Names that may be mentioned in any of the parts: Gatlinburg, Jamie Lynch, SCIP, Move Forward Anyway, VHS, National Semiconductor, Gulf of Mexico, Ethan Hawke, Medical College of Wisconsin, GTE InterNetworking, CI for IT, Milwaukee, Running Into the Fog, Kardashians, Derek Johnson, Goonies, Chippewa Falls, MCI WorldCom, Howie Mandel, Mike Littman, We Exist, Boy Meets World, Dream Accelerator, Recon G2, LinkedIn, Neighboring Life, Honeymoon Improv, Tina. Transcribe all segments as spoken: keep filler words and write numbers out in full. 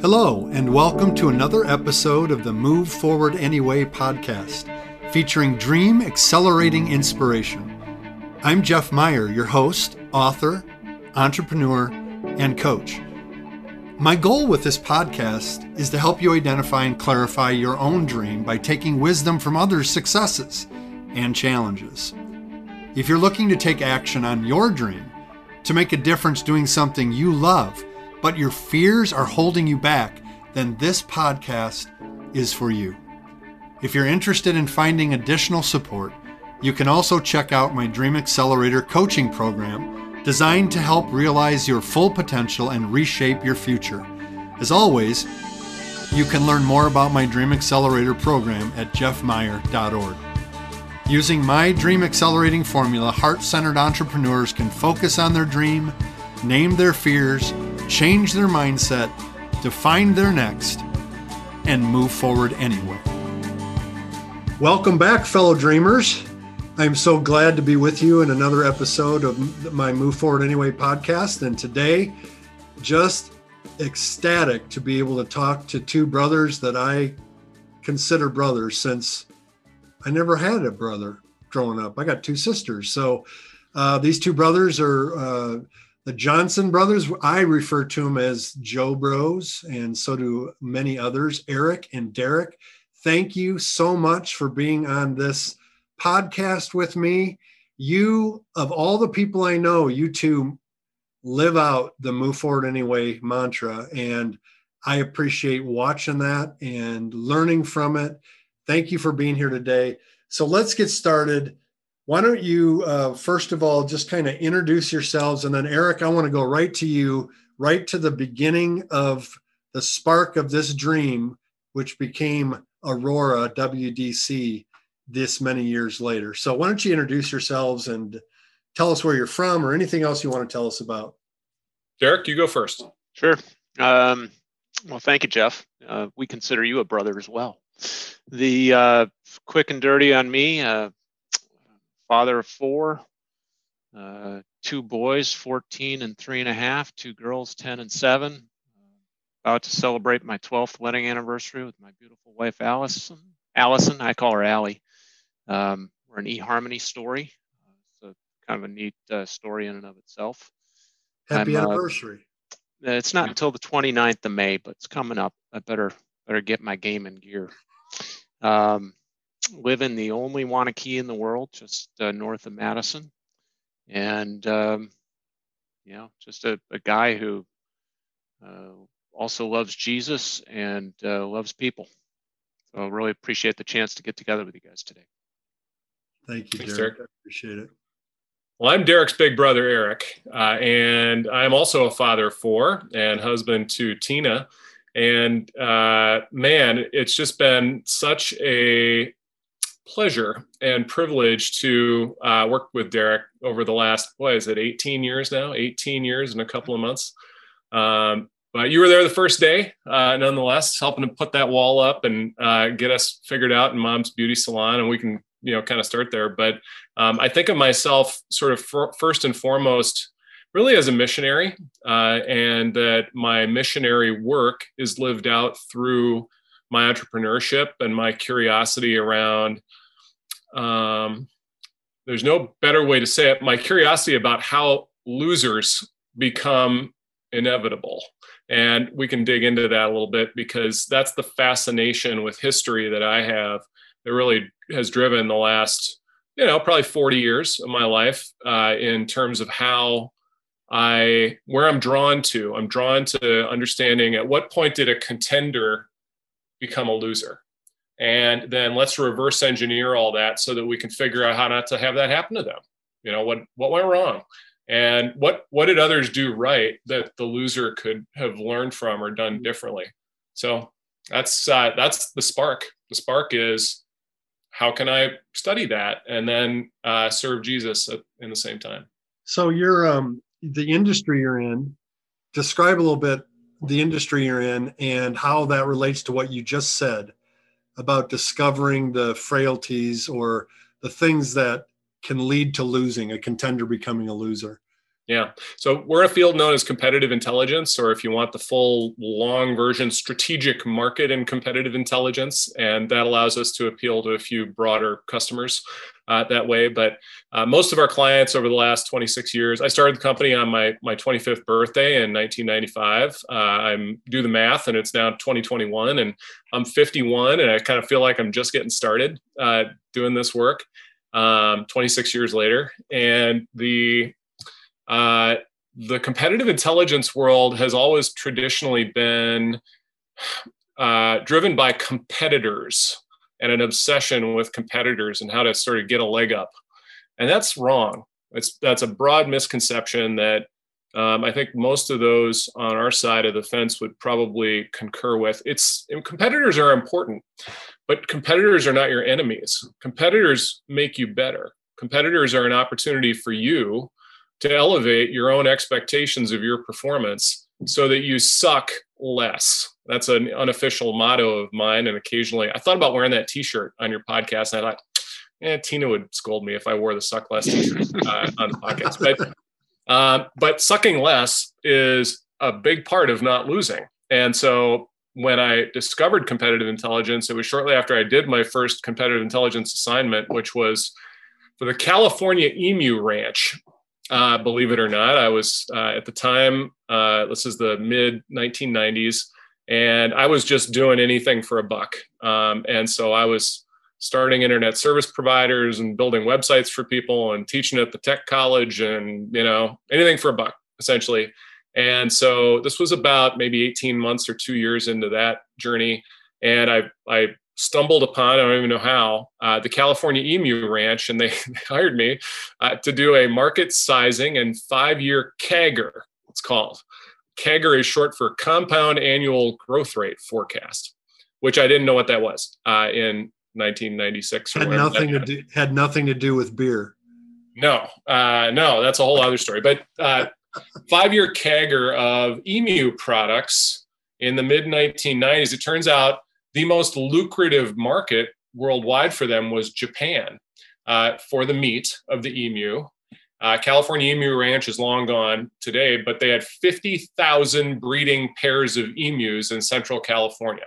Hello, and welcome to another episode of the Move Forward Anyway podcast, featuring Dream Accelerating Inspiration. I'm Jeff Meyer, your host, author, entrepreneur, and coach. My goal with this podcast is to help you identify and clarify your own dream by taking wisdom from others' successes and challenges. If you're looking to take action on your dream, to make a difference doing something you love, but your fears are holding you back, then this podcast is for you. If you're interested in finding additional support, you can also check out my Dream Accelerator coaching program designed to help realize your full potential and reshape your future. As always, you can learn more about my Dream Accelerator program at jeff meyer dot org. Using my Dream Accelerating formula, heart-centered entrepreneurs can focus on their dream, name their fears, change their mindset, define their next, and move forward anyway. Welcome back, fellow dreamers. I'm so glad to be with you in another episode of my Move Forward Anyway podcast. And today, just ecstatic to be able to talk to two brothers that I consider brothers since I never had a brother growing up. I got two sisters. So uh, these two brothers are uh, the Johnson brothers. I refer to them as Joe Bros, and so do many others, Arik and Derek. Thank you so much for being on this podcast with me. You, of all the people I know, you two live out the Move Forward Anyway mantra, and I appreciate watching that and learning from it. Thank you for being here today. So let's get started. Why don't you, uh, first of all, just kind of introduce yourselves, and then Arik, I want to go right to you, right to the beginning of the spark of this dream, which became Aurora W D C this many years later. So why don't you introduce yourselves and tell us where you're from or anything else you want to tell us about. Derek, you go first. Sure. Um, well, thank you, Jeff. Uh, we consider you a brother as well. The uh, quick and dirty on me, uh, father of four, uh, two boys, fourteen and three and a half, two girls, ten and seven. About to celebrate my twelfth wedding anniversary with my beautiful wife, Allison. Allison, I call her Allie. Um, we're an eHarmony story. It's a, kind of a neat uh, story in and of itself. Happy I'm, anniversary. Uh, it's not until the twenty-ninth of May, but it's coming up. I better better get my game in gear. Um, live in the only Wanakee in the world, just uh, north of Madison. And, um, you know, just a, a guy who uh, also loves Jesus and uh, loves people. So I really appreciate the chance to get together with you guys today. Thank you, Thanks, Derek. Derek. I appreciate it. Well, I'm Derek's big brother, Arik, uh, and I'm also a father of four and husband to Tina. And uh, man, it's just been such a pleasure and privilege to uh, work with Derek over the last, what is it, eighteen years now? eighteen years in a couple of months. Um, but you were there the first day, uh, nonetheless, helping to put that wall up and uh, get us figured out in Mom's beauty salon. And we can, you know, kind of start there. But um, I think of myself sort of for, first and foremost really as a missionary, uh, and that my missionary work is lived out through my entrepreneurship and my curiosity around, um, there's no better way to say it, my curiosity about how losers become inevitable. And we can dig into that a little bit, because that's the fascination with history that I have that really has driven the last, you know, probably forty years of my life, uh, in terms of how I, where I'm drawn to, I'm drawn to understanding at what point did a contender become a loser? And then let's reverse engineer all that so that we can figure out how not to have that happen to them. You know, what, what went wrong? And what, what did others do right that the loser could have learned from or done differently? So that's, uh, that's the spark. The spark is how can I study that and then uh, serve Jesus at, in the same time? So you're, um, the industry you're in, describe a little bit the industry you're in and how that relates to what you just said about discovering the frailties or the things that can lead to losing, a contender becoming a loser. Yeah. So we're a field known as competitive intelligence, or if you want the full long version, strategic market and competitive intelligence. And that allows us to appeal to a few broader customers uh, that way. But uh, most of our clients over the last twenty-six years, I started the company on my, my twenty-fifth birthday in nineteen ninety-five. Uh, I'm do the math and it's now twenty twenty-one and I'm fifty-one and I kind of feel like I'm just getting started uh, doing this work um, twenty-six years later. And the Uh, the competitive intelligence world has always traditionally been uh, driven by competitors and an obsession with competitors and how to sort of get a leg up. And that's wrong. It's, that's a broad misconception that um, I think most of those on our side of the fence would probably concur with. It's, competitors are important, but competitors are not your enemies. Competitors make you better. Competitors are an opportunity for you to elevate your own expectations of your performance so that you suck less. That's an unofficial motto of mine. And occasionally I thought about wearing that t-shirt on your podcast. And I thought, eh, Tina would scold me if I wore the suck less t-shirt uh, on the podcast. But, um, but sucking less is a big part of not losing. And so when I discovered competitive intelligence, it was shortly after I did my first competitive intelligence assignment, which was for the California Emu Ranch. Uh, believe it or not, I was uh, at the time, uh, this is the mid nineteen nineties, and I was just doing anything for a buck. Um, and so I was starting internet service providers and building websites for people and teaching at the tech college and, you know, anything for a buck, essentially. And so this was about maybe eighteen months or two years into that journey. And I, I stumbled upon, I don't even know how, uh, the California Emu Ranch, and they hired me uh, to do a market sizing and five-year C A G R, it's called. C A G R is short for Compound Annual Growth Rate Forecast, which I didn't know what that was uh, in nineteen ninety-six. Had nothing to do, had nothing to do with beer. No, uh, no, that's a whole other story. But uh, five-year C A G R of emu products in the mid nineteen nineties, it turns out the most lucrative market worldwide for them was Japan uh, for the meat of the emu. Uh, California Emu Ranch is long gone today, but they had fifty thousand breeding pairs of emus in central California.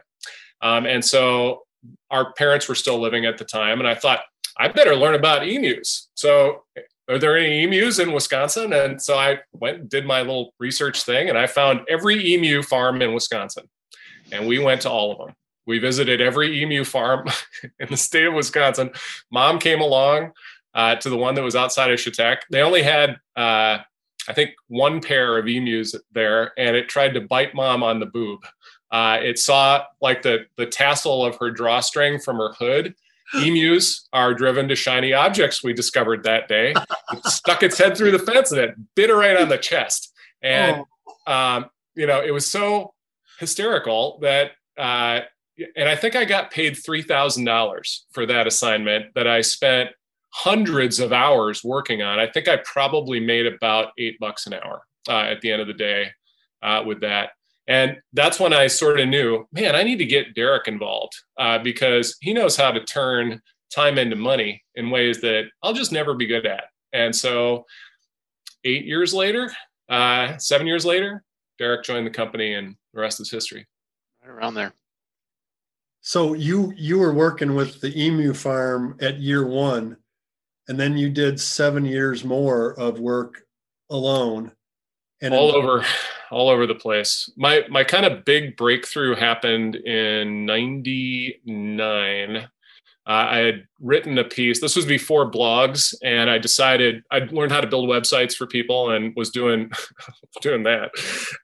Um, and so our parents were still living at the time. And I thought, I better learn about emus. So are there any emus in Wisconsin? And so I went and did my little research thing, and I found every emu farm in Wisconsin. And we went to all of them. We visited every emu farm in the state of Wisconsin. Mom came along uh, to the one that was outside of Chetek. They only had, uh, I think, one pair of emus there, and it tried to bite Mom on the boob. Uh, it saw like the, the tassel of her drawstring from her hood. Emus are driven to shiny objects, we discovered that day. It stuck its head through the fence, and it bit her right on the chest. And, oh. um, you know, it was so hysterical that... Uh, And I think I got paid three thousand dollars for that assignment that I spent hundreds of hours working on. I think I probably made about eight bucks an hour uh, at the end of the day uh, with that. And that's when I sort of knew, man, I need to get Derek involved uh, because he knows how to turn time into money in ways that I'll just never be good at. And so eight years later, uh, seven years later, Derek joined the company and the rest is history. Right around there. So you you were working with the emu farm at year one, and then you did seven years more of work alone, and all over, all over the place. My my kind of big breakthrough happened in ninety-nine. Uh, I had written a piece. This was before blogs, and I decided I'd learned how to build websites for people, and was doing doing that.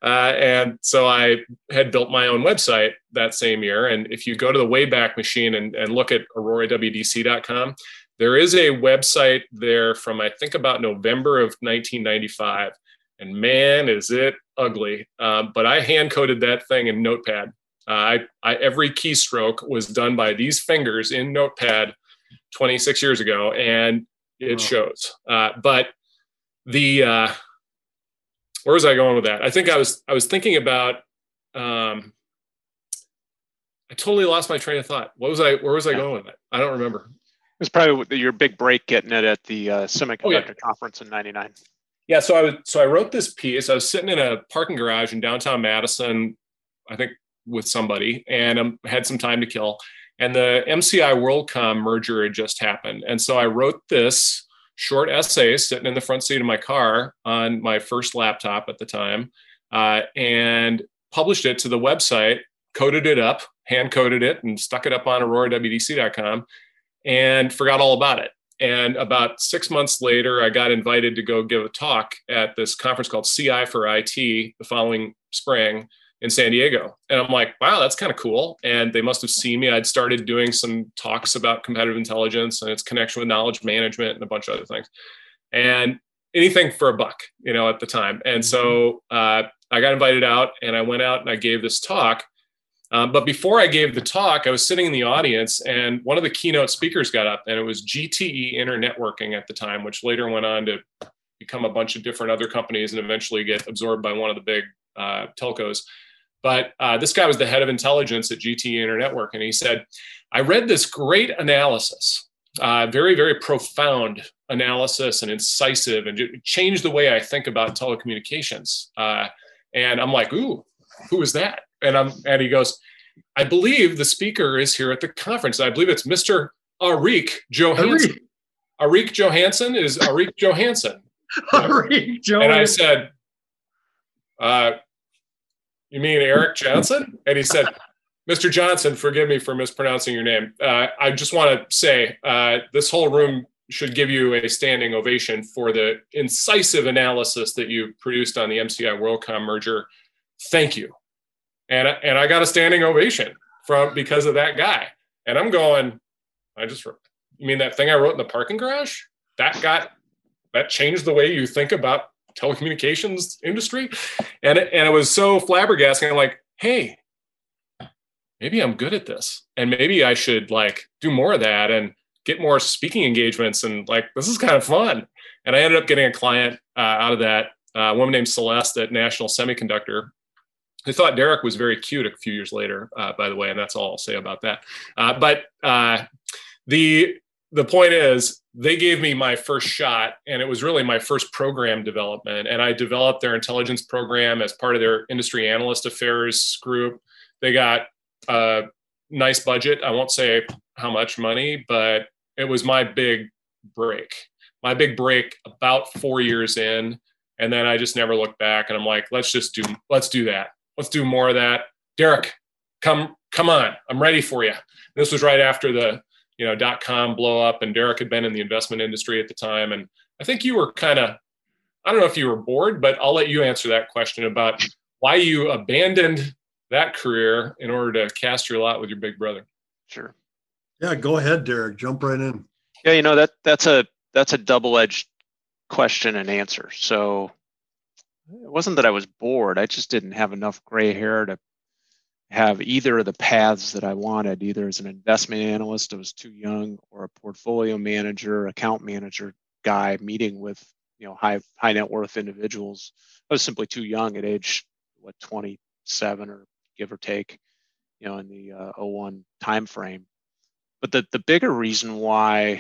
Uh, and so I had built my own website that same year. And if you go to the Wayback Machine and, and look at aurora w d c dot com, there is a website there from, I think, about November of nineteen ninety-five. And man, is it ugly. Uh, but I hand coded that thing in Notepad. Uh, I, I every keystroke was done by these fingers in Notepad twenty-six years ago. And it wow. shows. Uh, but the, uh, where was I going with that? I think I was, I was thinking about, um, I totally lost my train of thought. What was I? Where was I yeah. going with that? I don't remember. It was probably your big break getting it at the uh, semiconductor oh, yeah. conference in ninety-nine. Yeah, so I was, so I wrote this piece. I was sitting in a parking garage in downtown Madison, I think with somebody, and um, had some time to kill. And the M C I WorldCom merger had just happened. And so I wrote this short essay sitting in the front seat of my car on my first laptop at the time, uh, and published it to the website, coded it up, hand coded it, and stuck it up on aurora w d c dot com, and forgot all about it. And about six months later, I got invited to go give a talk at this conference called C I for I T the following spring in San Diego. And I'm like, wow, that's kind of cool. And they must have seen me. I'd started doing some talks about competitive intelligence and its connection with knowledge management and a bunch of other things. And anything for a buck, you know, at the time. And so uh, I got invited out, and I went out and I gave this talk. Um, but before I gave the talk, I was sitting in the audience, and one of the keynote speakers got up, and it was G T E InterNetworking at the time, which later went on to become a bunch of different other companies and eventually get absorbed by one of the big uh, telcos. But uh, this guy was the head of intelligence at G T E InterNetworking, and he said, I read this great analysis, uh, very, very profound analysis and incisive, and it changed the way I think about telecommunications. Uh, and I'm like, ooh, who is that? And I'm, and he goes, I believe the speaker is here at the conference. I believe it's Mister Arik Johnson. Arik Johnson is Arik Johnson. Arik Johnson. And I said, uh, you mean Arik Johnson? And he said, Mister Johnson, forgive me for mispronouncing your name. Uh, I just want to say uh, this whole room should give you a standing ovation for the incisive analysis that you produced on the M C I WorldCom merger. Thank you. And, and I got a standing ovation from because of that guy. And I'm going, I just, you mean that thing I wrote in the parking garage? That got, that changed the way you think about telecommunications industry? And it, and it was so flabbergasting. I'm like, hey, maybe I'm good at this. And maybe I should like do more of that and get more speaking engagements. And like, this is kind of fun. And I ended up getting a client uh, out of that, uh, a woman named Celeste at National Semiconductor. They thought Derek was very cute a few years later, uh, by the way, and that's all I'll say about that. Uh, but uh, the the point is, they gave me my first shot, and it was really my first program development. And I developed their intelligence program as part of their industry analyst affairs group. They got a nice budget. I won't say how much money, but it was my big break. My big break about four years in, and then I just never looked back. And I'm like, let's just do, let's do that. Let's do more of that. Derek, come, come on. I'm ready for you. This was right after the, you know, dot-com blow up, and Derek had been in the investment industry at the time. And I think you were kind of, I don't know if you were bored, but I'll let you answer that question about why you abandoned that career in order to cast your lot with your big brother. Sure. Yeah. Go ahead, Derek, jump right in. Yeah. You know, that, that's a, that's a double-edged question and answer. So it wasn't that I was bored. I just didn't have enough gray hair to have either of the paths that I wanted, either as an investment analyst, I was too young, or a portfolio manager, account manager guy meeting with, you know, high, high net worth individuals. I was simply too young at age, what, twenty-seven or give or take, you know, in the uh, oh one timeframe. But the, the bigger reason why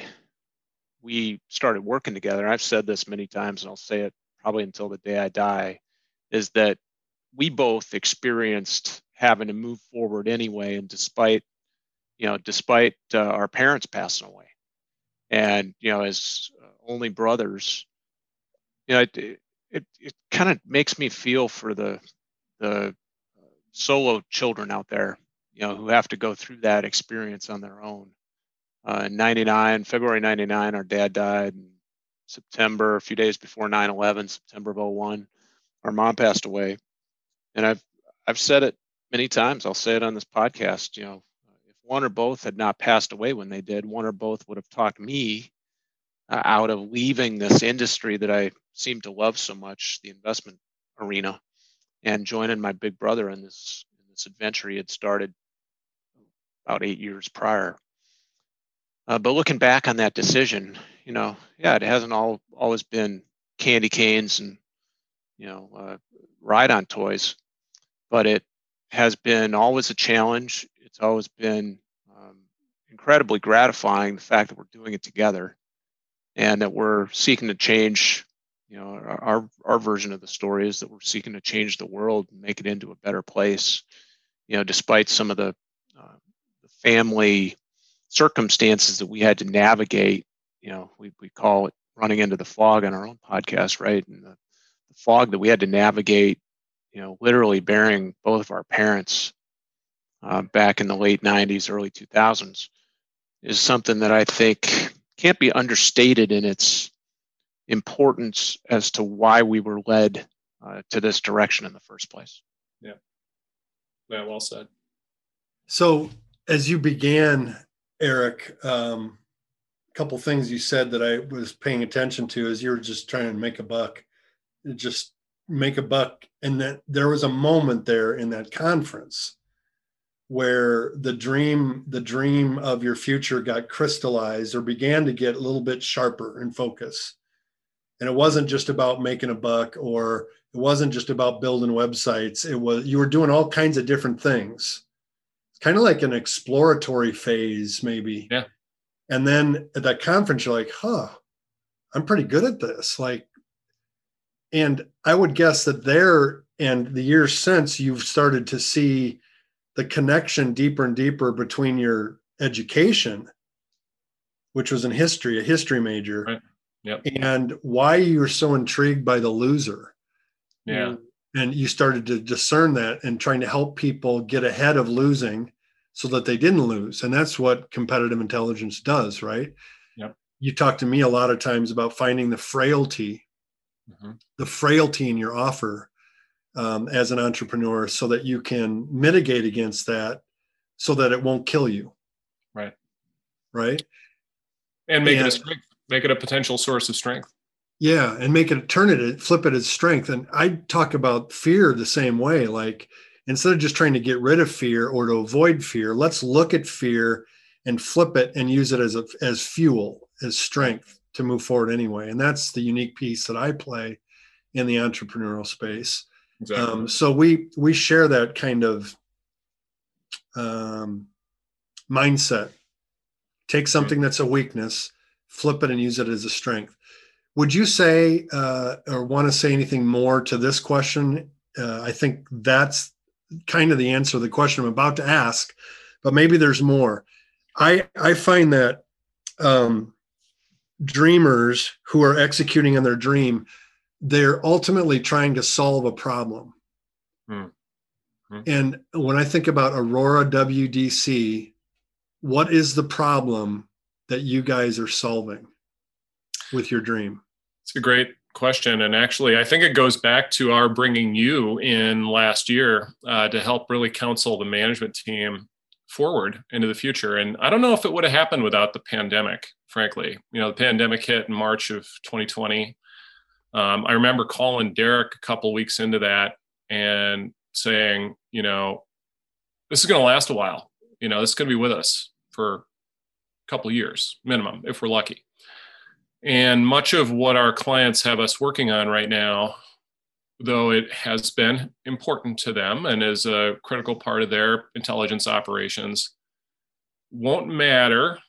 we started working together, and I've said this many times and I'll say it probably until the day I die, is that we both experienced having to move forward anyway. And despite, you know, despite uh, our parents passing away, and, you know, as only brothers, you know, it it, it kind of makes me feel for the the solo children out there, you know, who have to go through that experience on their own. Uh, in ninety-nine, February ninety-nine, our dad died. And September, a few days before nine eleven, September of oh one, our mom passed away. And I've I've said it many times. I'll say it on this podcast. You know, if one or both had not passed away when they did, one or both would have talked me uh, out of leaving this industry that I seem to love so much, the investment arena, and joining my big brother in this in this adventure he had started about eight years prior. Uh, but looking back on that decision, you know, yeah, it hasn't all always been candy canes and, you know, uh, ride-on toys, but it has been always a challenge. It's always been um, incredibly gratifying, the fact that we're doing it together and that we're seeking to change You know, our our version of the story is that we're seeking to change the world and make it into a better place. You know, despite some of the, uh, the family circumstances that we had to navigate, you know, we we call it running into the fog on our own podcast, right? And the, the fog that we had to navigate, you know, literally burying both of our parents uh, back in the late nineties, early two thousands, is something that I think can't be understated in its importance as to why we were led uh, to this direction in the first place. Yeah. Yeah, well said. So as you began, Arik, um, a couple things you said that I was paying attention to is you were just trying to make a buck, just make a buck. And that there was a moment there in that conference where the dream, the dream of your future got crystallized or began to get a little bit sharper in focus. And it wasn't just about making a buck, or it wasn't just about building websites. It was, you were doing all kinds of different things. It's kind of like an exploratory phase, maybe. Yeah. And then at that conference, you're like, huh, I'm pretty good at this. Like, and I would guess that there and the years since, you've started to see the connection deeper and deeper between your education, which was in history, a history major. Right. Yep. And why you were so intrigued by the loser. Yeah. And you started to discern that and trying to help people get ahead of losing so that they didn't lose. And that's what competitive intelligence does, right? Yep. You talk to me a lot of times about finding the frailty, mm-hmm. the frailty in your offer um, as an entrepreneur so that you can mitigate against that so that it won't kill you. Right. Right. And make and, it a strength. Make it a potential source of strength. Yeah. And make it, turn it, flip it as strength. And I talk about fear the same way. Like, instead of just trying to get rid of fear or to avoid fear, let's look at fear and flip it and use it as a, as fuel, as strength to move forward anyway. And that's the unique piece that I play in the entrepreneurial space. Exactly. Um, so we, we share that kind of um, mindset. Take something that's a weakness, flip it and use it as a strength. Would you say uh, or want to say anything more to this question? Uh, I think that's kind of the answer to the question I'm about to ask, but maybe there's more. I, I find that um, dreamers who are executing on their dream, they're ultimately trying to solve a problem. Mm-hmm. And when I think about Aurora W D C, what is the problem that you guys are solving with your dream? It's a great question. And actually, I think it goes back to our bringing you in last year uh, to help really counsel the management team forward into the future. And I don't know if it would have happened without the pandemic, frankly. You know, the pandemic hit in March of twenty twenty. Um, I remember calling Derek a couple weeks into that and saying, you know, this is going to last a while. You know, this is going to be with us for couple years minimum, if we're lucky. And much of what our clients have us working on right now, though it has been important to them and is a critical part of their intelligence operations, won't matter.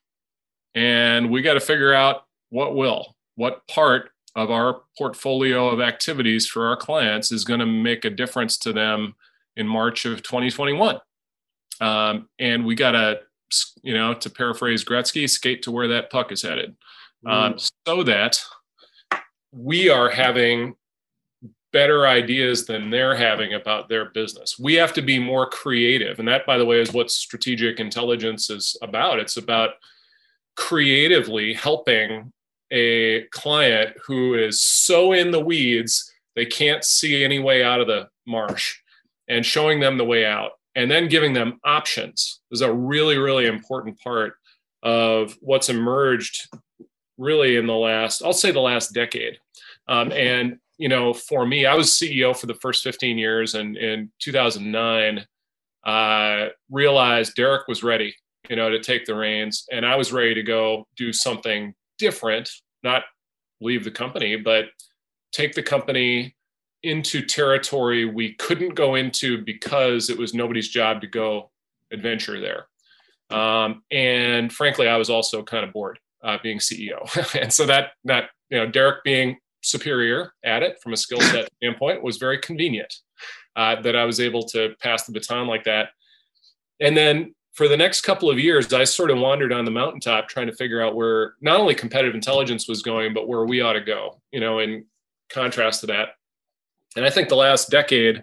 And we got to figure out what will, what part of our portfolio of activities for our clients is going to make a difference to them in March of twenty twenty-one. Um, and we got to, you know, to paraphrase Gretzky, skate to where that puck is headed. Um, mm. So that we are having better ideas than they're having about their business. We have to be more creative. And that, by the way, is what strategic intelligence is about. It's about creatively helping a client who is so in the weeds, they can't see any way out of the marsh, and showing them the way out. And then giving them options is a really, really important part of what's emerged really in the last, I'll say the last decade. Um, and, you know, for me, I was C E O for the first fifteen years. And in two thousand nine, I uh, realized Derek was ready, you know, to take the reins. And I was ready to go do something different, not leave the company, but take the company into territory we couldn't go into because it was nobody's job to go adventure there. Um, and frankly, I was also kind of bored uh, being C E O. And so that, that, you know, Derek being superior at it from a skill set standpoint was very convenient, uh, that I was able to pass the baton like that. And then for the next couple of years, I sort of wandered on the mountaintop trying to figure out where not only competitive intelligence was going, but where we ought to go, you know, in contrast to that. And I think the last decade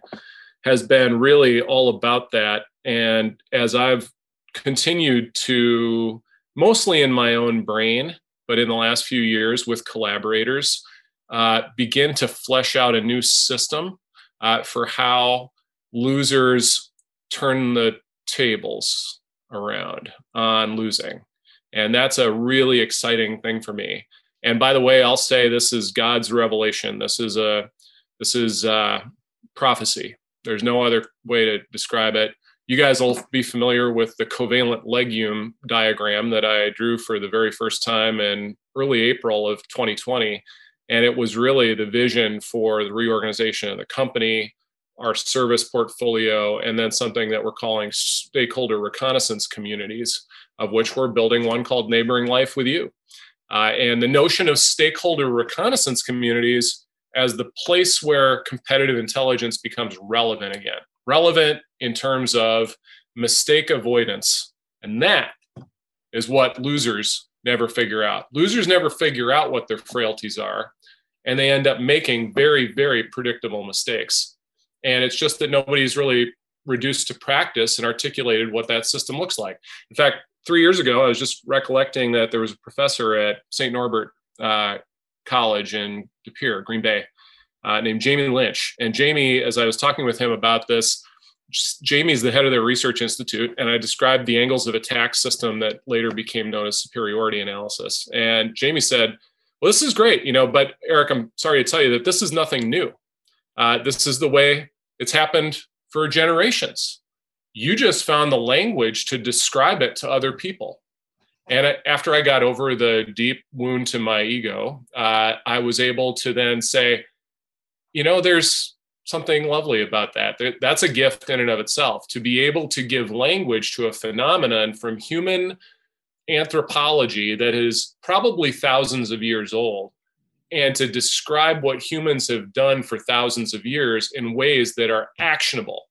has been really all about that. And as I've continued to, mostly in my own brain, but in the last few years with collaborators, uh, begin to flesh out a new system uh, for how losers turn the tables around on losing. And that's a really exciting thing for me. And by the way, I'll say this is God's revelation. This is a this is a prophecy. There's no other way to describe it. You guys will be familiar with the covalent legume diagram that I drew for the very first time in early April of twenty twenty. And it was really the vision for the reorganization of the company, our service portfolio, and then something that we're calling stakeholder reconnaissance communities, of which we're building one called Neighboring Life with You. Uh, and the notion of stakeholder reconnaissance communities as the place where competitive intelligence becomes relevant again, relevant in terms of mistake avoidance. And that is what losers never figure out. Losers never figure out what their frailties are, and they end up making very, very predictable mistakes. And it's just that nobody's really reduced to practice and articulated what that system looks like. In fact, three years ago, I was just recollecting that there was a professor at Saint Norbert uh, College in De Pere, Green Bay, uh, named Jamie Lynch. And Jamie, as I was talking with him about this, Jamie's the head of their research institute, and I described the angles of attack system that later became known as superiority analysis. And Jamie said, well, this is great, you know, but Arik, I'm sorry to tell you that this is nothing new. Uh, this is the way it's happened for generations. You just found the language to describe it to other people. And I, after I got over the deep wound to my ego, uh, I was able to then say, you know, there's something lovely about that. That's a gift in and of itself, to be able to give language to a phenomenon from human anthropology that is probably thousands of years old, and to describe what humans have done for thousands of years in ways that are actionable,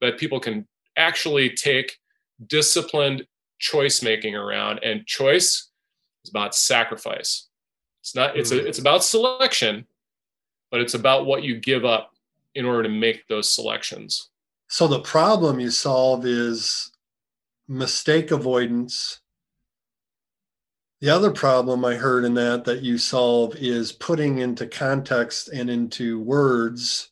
that people can actually take disciplined choice making around. And choice is about sacrifice. It's not, it's a, it's about selection, but it's about what you give up in order to make those selections. So the problem you solve is mistake avoidance. The other problem I heard in that that you solve is putting into context and into words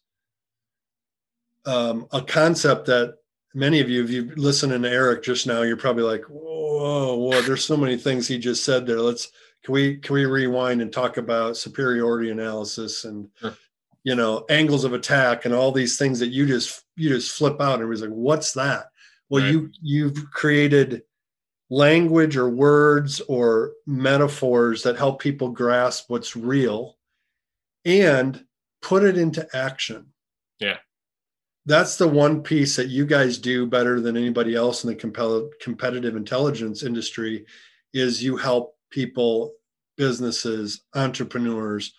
um, a concept that many of you, if you've listened to Arik just now, you're probably like, whoa, whoa, there's so many things he just said there. Let's, can we, can we rewind and talk about superiority analysis and, sure, you know, angles of attack and all these things that you just, you just flip out and everybody's like, what's that? Well, right. you, you've created language or words or metaphors that help people grasp what's real and put it into action. Yeah. That's the one piece that you guys do better than anybody else in the compel- competitive intelligence industry, is you help people, businesses, entrepreneurs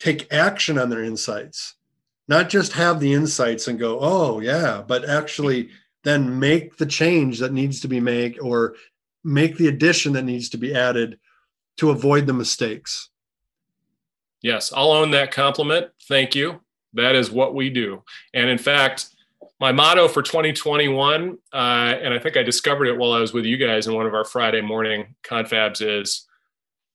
take action on their insights, not just have the insights and go, oh yeah, but actually then make the change that needs to be made or make the addition that needs to be added to avoid the mistakes. Yes, I'll own that compliment. Thank you. That is what we do. And in fact, my motto for twenty twenty-one, uh, and I think I discovered it while I was with you guys in one of our Friday morning confabs, is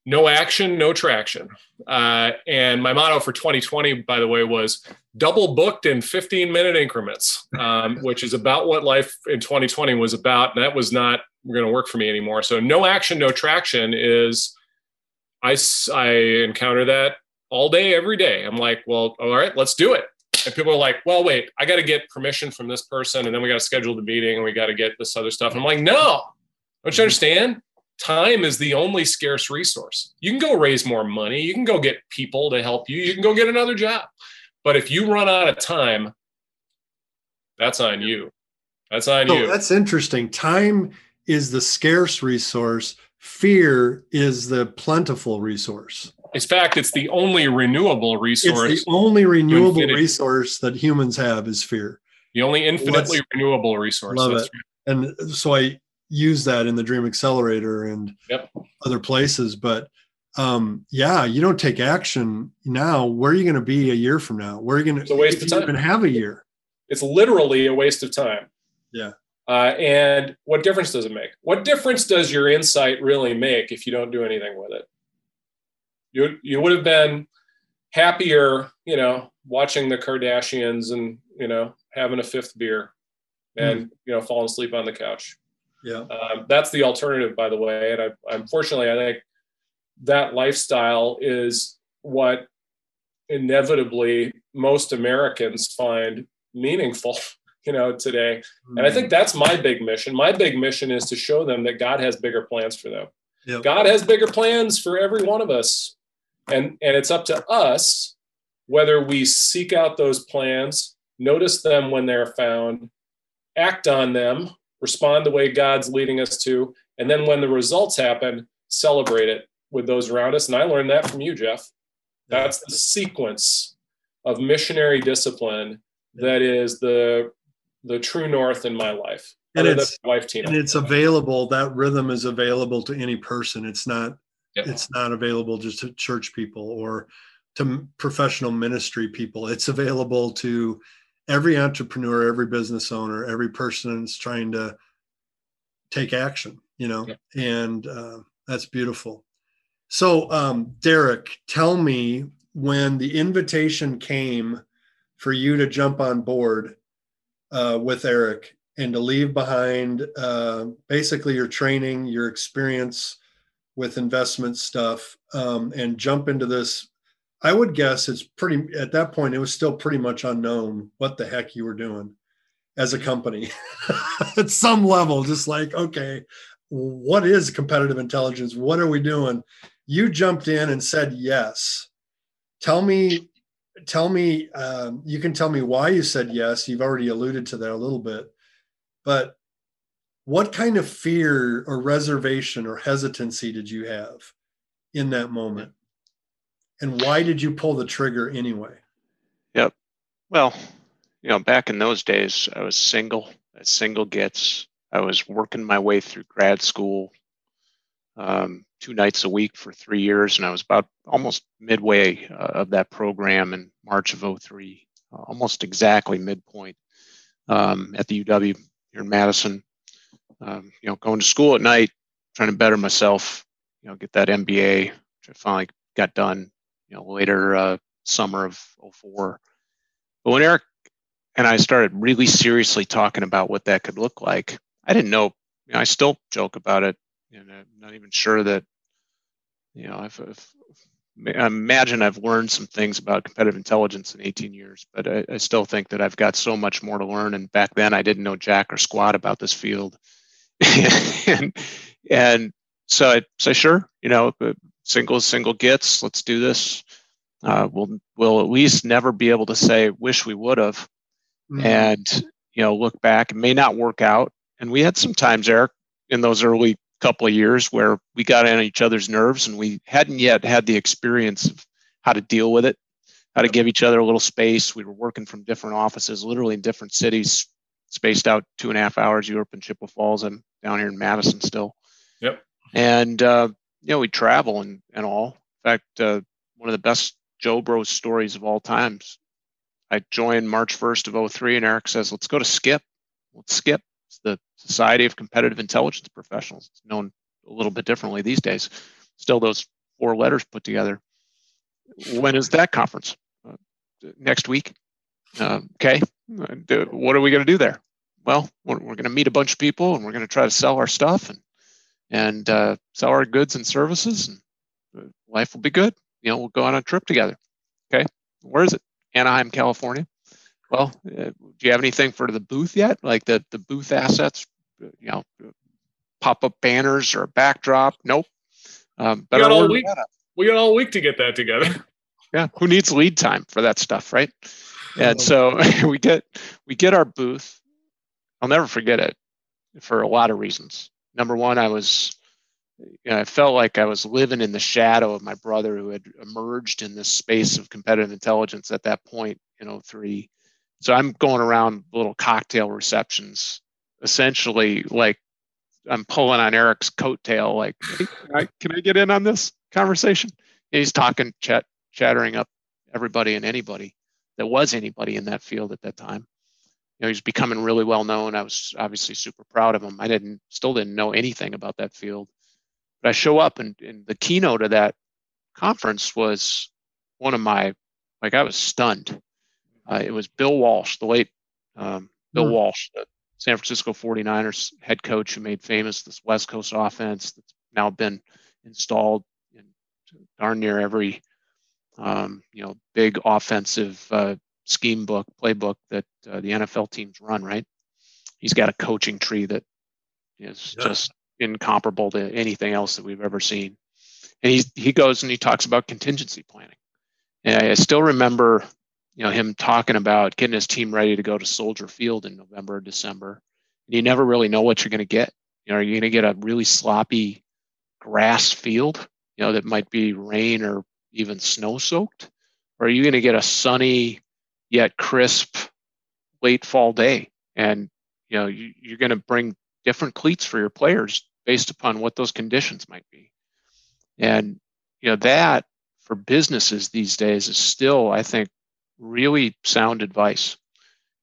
no action, no traction. Uh, and my motto for twenty twenty, by the way, was double booked in fifteen minute increments, um, which is about what life in twenty twenty was about. And that was not going to work for me anymore. So no action, no traction is, I, I encounter that all day, every day. I'm like, well, all right, let's do it. And people are like, well, wait, I got to get permission from this person. And then we got to schedule the meeting and we got to get this other stuff. And I'm like, no, don't you understand? Time is the only scarce resource. You can go raise more money. You can go get people to help you. You can go get another job. But if you run out of time, that's on you. That's on so you. That's interesting. Time is the scarce resource. Fear is the plentiful resource. In fact, it's the only renewable resource. It's the only renewable resource that humans have is fear. The only infinitely Let's, renewable resource. Love That's it. True. And so I use that in the Dream Accelerator and yep. other places. But um, yeah, you don't take action now. Where are you going to be a year from now? Where are you going to It's a waste of time. Even have a year? It's literally a waste of time. Yeah. Uh, and what difference does it make? What difference does your insight really make if you don't do anything with it? You you would have been happier, you know, watching the Kardashians and, you know, having a fifth beer and, mm. you know, falling asleep on the couch. Yeah. Um, that's the alternative, by the way. And I, unfortunately, I think that lifestyle is what inevitably most Americans find meaningful, you know, today. Mm. And I think that's my big mission. My big mission is to show them that God has bigger plans for them. Yep. God has bigger plans for every one of us. And, and it's up to us whether we seek out those plans, notice them when they're found, act on them, respond the way God's leading us to, and then when the results happen, celebrate it with those around us. And I learned that from you, Jeff. That's the sequence of missionary discipline that is the, the true north in my life. And it's, wife, Tina. and it's available. That rhythm is available to any person. It's not, yep. it's not available just to church people or to professional ministry people. It's available to every entrepreneur, every business owner, every person that's trying to take action, you know, yep. and uh, that's beautiful. So um, Derek, tell me, when the invitation came for you to jump on board uh, with Arik, and to leave behind uh, basically your training, your experience with investment stuff, um, and jump into this, I would guess it's pretty, at that point, it was still pretty much unknown what the heck you were doing as a company at some level, just like, okay, what is competitive intelligence? What are we doing? You jumped in and said, yes. Tell me, tell me, um, you can tell me why you said yes. You've already alluded to that a little bit. But what kind of fear or reservation or hesitancy did you have in that moment? And why did you pull the trigger anyway? Yep. Well, you know, back in those days, I was single, as single gets. I was working my way through grad school um, two nights a week for three years. And I was about almost midway uh, of that program in March of oh three, uh, almost exactly midpoint um, at the U W here in Madison, um, you know, going to school at night, trying to better myself, you know, get that M B A, which I finally got done, you know, later uh, summer of oh four. But when Arik and I started really seriously talking about what that could look like, I didn't know, you know, I still joke about it, and I'm not even sure that, you know, I've, I've, I imagine I've learned some things about competitive intelligence in eighteen years, but I, I still think that I've got so much more to learn. And back then I didn't know jack or squat about this field. and, and so I say, sure, you know, single, single gets, let's do this. Uh, we'll, we'll at least never be able to say, wish we would have. Mm-hmm. And, you know, look back, it may not work out. And we had some times, Arik, in those early couple of years where we got on each other's nerves and we hadn't yet had the experience of how to deal with it, how to give each other a little space. We were working from different offices, literally in different cities, spaced out two and a half hours. You were up in Chippewa Falls and down here in Madison still. Yep. And, uh, you know, we travel and, and all. In fact, uh, one of the best Joe Bros stories of all times. I joined March first of oh three and Arik says, let's go to SCIP. Let's skip. It's the Society of Competitive Intelligence Professionals. It's known a little bit differently these days. Still those four letters put together. When is that conference? Uh, next week. Uh, okay. What are we going to do there? Well, we're, we're going to meet a bunch of people and we're going to try to sell our stuff and, and uh, sell our goods and services. And life will be good. You know, we'll go on a trip together. Okay. Where is it? Anaheim, California. Well, uh, do you have anything for the booth yet? Like the, the booth assets, you know, pop-up banners or a backdrop? Nope. Um, we, got all week. we got all week to get that together. Yeah, who needs lead time for that stuff, right? And so we get we get our booth. I'll never forget it for a lot of reasons. Number one, I was you know, I felt like I was living in the shadow of my brother who had emerged in this space of competitive intelligence at that point in oh three. So I'm going around little cocktail receptions, essentially like I'm pulling on Arik's coattail, like, hey, can, I, can I get in on this conversation? And he's talking, chat, chattering up everybody and anybody that was anybody in that field at that time. You know, he's becoming really well known. I was obviously super proud of him. I didn't, still didn't know anything about that field. But I show up, and, and the keynote of that conference was one of my, like, I was stunned. Uh, it was Bill Walsh, the late um, Bill mm-hmm. Walsh, the San Francisco forty-niners head coach who made famous this West Coast offense that's now been installed in darn near every, um, you know, big offensive uh, scheme book, playbook that uh, the N F L teams run, right? He's got a coaching tree that is yeah. just incomparable to anything else that we've ever seen. And he he goes and he talks about contingency planning. And I, I still remember, you know, him talking about getting his team ready to go to Soldier Field in November or December. And you never really know what you're going to get. You know, are you going to get a really sloppy grass field, you know, that might be rain or even snow soaked? Or are you going to get a sunny yet crisp late fall day? And, you know, you, you're going to bring different cleats for your players based upon what those conditions might be. And, you know, that for businesses these days is still, I think, really sound advice.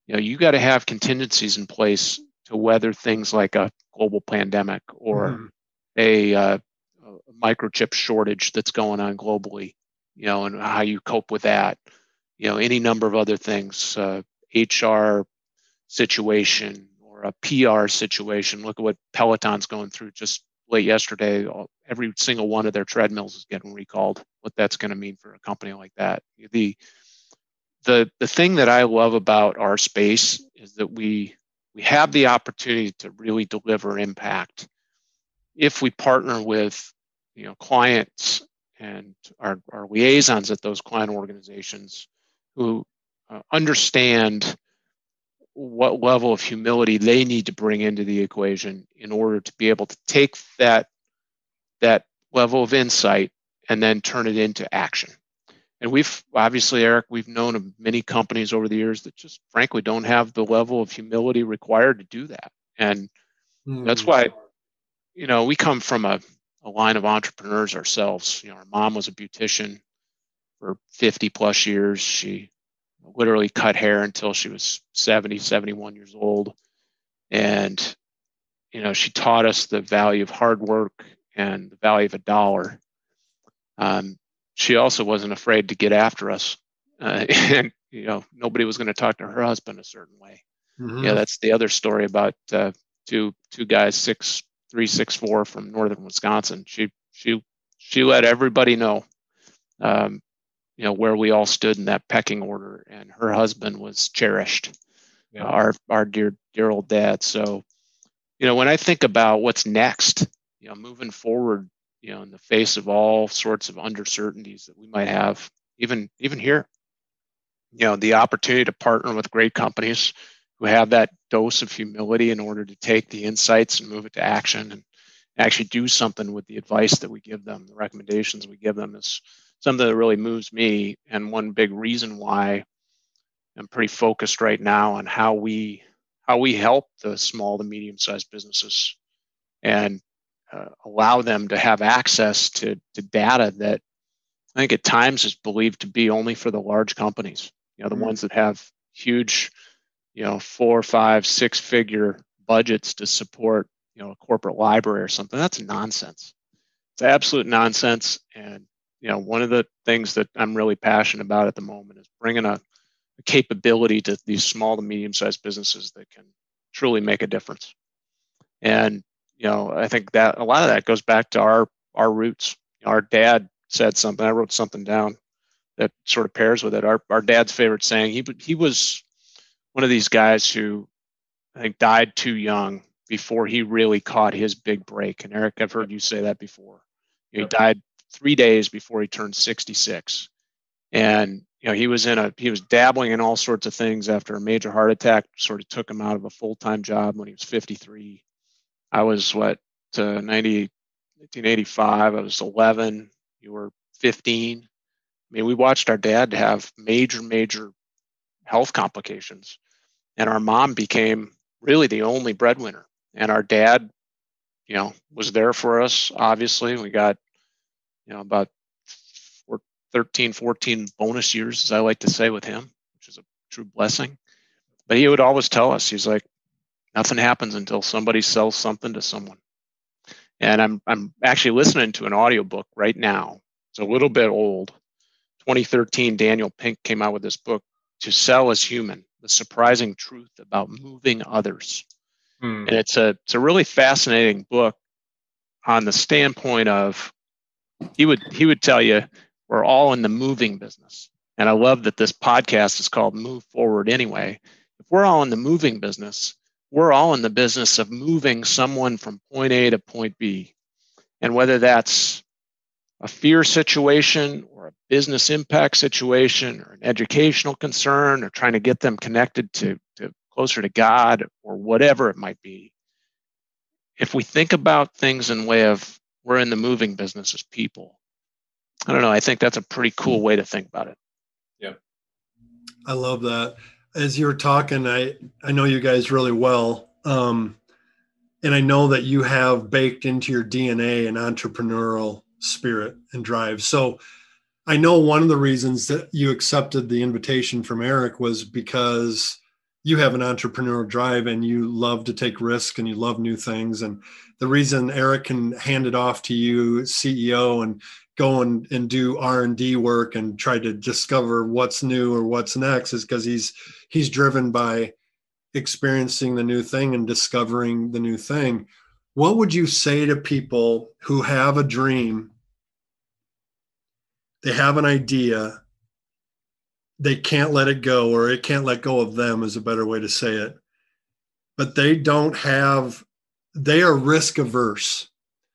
You know, you got to have contingencies in place to weather things like a global pandemic or mm-hmm. a, uh, a microchip shortage that's going on globally, you know, and how you cope with that, you know, any number of other things, uh, H R situation, or a P R situation. Look at what Peloton's going through just late yesterday. All, every single one of their treadmills is getting recalled. What that's going to mean for a company like that. The, the, the thing that I love about our space is that we, we have the opportunity to really deliver impact if we partner with, you know, clients and our, our liaisons at those client organizations who uh, understand what level of humility they need to bring into the equation in order to be able to take that, that level of insight and then turn it into action. And we've obviously, Arik, we've known of many companies over the years that just frankly don't have the level of humility required to do that. And mm. that's why, you know, we come from a, a line of entrepreneurs ourselves. You know, our mom was a beautician for fifty plus years. She literally cut hair until she was seventy, seventy-one years old. And, you know, she taught us the value of hard work and the value of a dollar. Um, she also wasn't afraid to get after us. Uh, and, you know, nobody was going to talk to her husband a certain way. Mm-hmm. Yeah, that's the other story about uh, two two guys, six, three, six, four from northern Wisconsin. She, she, she let everybody know. Um, you know, where we all stood in that pecking order, and her husband was cherished, yeah. uh, our, our dear, dear old dad. So, you know, when I think about what's next, you know, moving forward, you know, in the face of all sorts of uncertainties that we might have, even, even here, you know, the opportunity to partner with great companies who have that dose of humility in order to take the insights and move it to action and actually do something with the advice that we give them, the recommendations we give them, is something that really moves me, and one big reason why I'm pretty focused right now on how we how we help the small to medium-sized businesses and uh, allow them to have access to, to data that I think at times is believed to be only for the large companies. You know, the mm-hmm. ones that have huge, you know, four, five, six-figure budgets to support, you know, a corporate library or something. That's nonsense. It's absolute nonsense. And you know, one of the things that I'm really passionate about at the moment is bringing a, a capability to these small to medium-sized businesses that can truly make a difference. And, you know, I think that a lot of that goes back to our, our roots. Our dad said something, I wrote something down that sort of pairs with it. Our, our dad's favorite saying, he, he was one of these guys who I think died too young before he really caught his big break. And Arik, I've heard you say that before. He okay. died three days before he turned sixty-six. And, you know, he was in a, he was dabbling in all sorts of things after a major heart attack sort of took him out of a full-time job when he was fifty-three. I was what, uh, ninety, nineteen eighty-five, I was eleven, you were fifteen. I mean, we watched our dad have major, major health complications. And our mom became really the only breadwinner. And our dad, you know, was there for us, obviously. We got, you know, about thirteen, fourteen bonus years, as I like to say, with him, which is a true blessing. But he would always tell us, he's like, nothing happens until somebody sells something to someone. And I'm I'm actually listening to an audiobook right now. It's a little bit old. twenty thirteen, Daniel Pink came out with this book, To Sell as Human, The Surprising Truth About Moving Others. Hmm. And it's a, it's a really fascinating book on the standpoint of, he would he would tell you, we're all in the moving business. And I love that this podcast is called Move Forward Anyway. If we're all in the moving business, we're all in the business of moving someone from point A to point B. And whether that's a fear situation or a business impact situation or an educational concern or trying to get them connected to, to closer to God or whatever it might be, if we think about things in way of we're in the moving business as people, I don't know, I think that's a pretty cool way to think about it. Yeah. I love that. As you were talking, I, I know you guys really well. Um, and I know that you have baked into your D N A an entrepreneurial spirit and drive. So I know one of the reasons that you accepted the invitation from Arik was because you have an entrepreneurial drive and you love to take risks and you love new things. And the reason Arik can hand it off to you, C E O, and go and, and do R and D work and try to discover what's new or what's next is because he's he's driven by experiencing the new thing and discovering the new thing. What would you say to people who have a dream, they have an idea, they can't let it go, or it can't let go of them is a better way to say it, but they don't have, they are risk averse.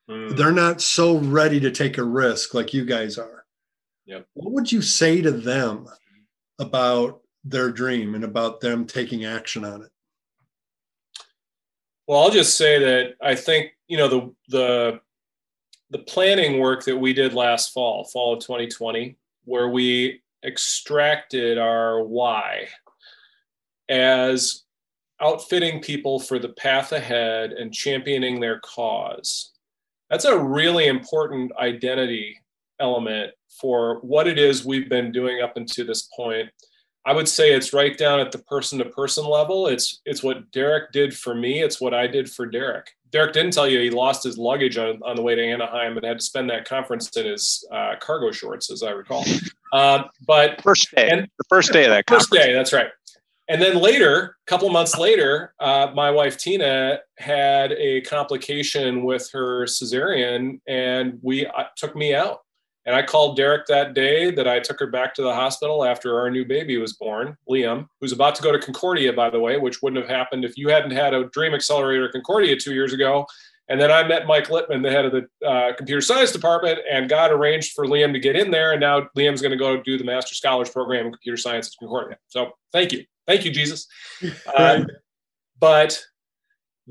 They're not so ready to take a risk like you guys are. Yep. What would you say to them about their dream and about them taking action on it? Well, I'll just say that I think, you know, the the the planning work that we did last fall, fall of twenty twenty, where we extracted our why as outfitting people for the path ahead and championing their cause. That's a really important identity element for what it is we've been doing up until this point. I would say it's right down at the person-to-person level. It's it's what Derek did for me. It's what I did for Derek. Derek didn't tell you he lost his luggage on, on the way to Anaheim and had to spend that conference in his uh, cargo shorts, as I recall. Uh, but first day, and, the first day of that conference. First day, that's right. And then later, a couple months later, uh, my wife, Tina, had a complication with her cesarean, and we uh, took me out. And I called Derek that day that I took her back to the hospital after our new baby was born, Liam, who's about to go to Concordia, by the way, which wouldn't have happened if you hadn't had a Dream Accelerator Concordia two years ago. And then I met Mike Littman, the head of the uh, computer science department, and God arranged for Liam to get in there. And now Liam's going to go do the master's scholars program in computer science at Concordia. So thank you. Thank you, Jesus. Uh, but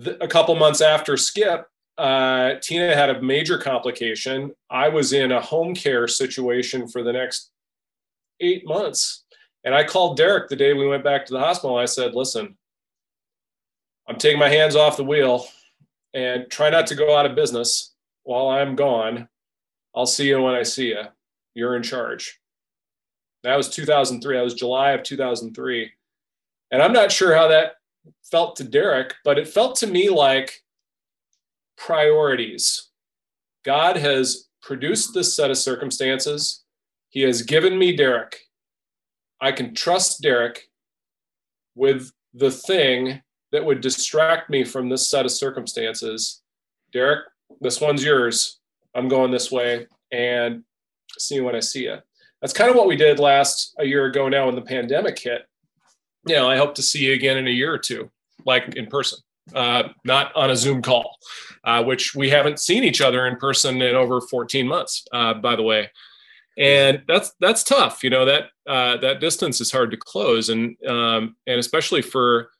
th- a couple months after Skip, uh, Tina had a major complication. I was in a home care situation for the next eight months. And I called Derek the day we went back to the hospital. I said, listen, I'm taking my hands off the wheel and try not to go out of business while I'm gone. I'll see you when I see you. You're in charge. That was two thousand three. That was July of two thousand three. And I'm not sure how that felt to Derek, but it felt to me like priorities. God has produced this set of circumstances. He has given me Derek. I can trust Derek with the thing that would distract me from this set of circumstances. Derek, this one's yours. I'm going this way and see you when I see you. That's kind of what we did last a year ago now when the pandemic hit. You know, I hope to see you again in a year or two, like in person, uh, not on a Zoom call, uh, which we haven't seen each other in person in over fourteen months, uh, by the way. And that's that's tough. You know, that uh, that distance is hard to close. And um, and especially for,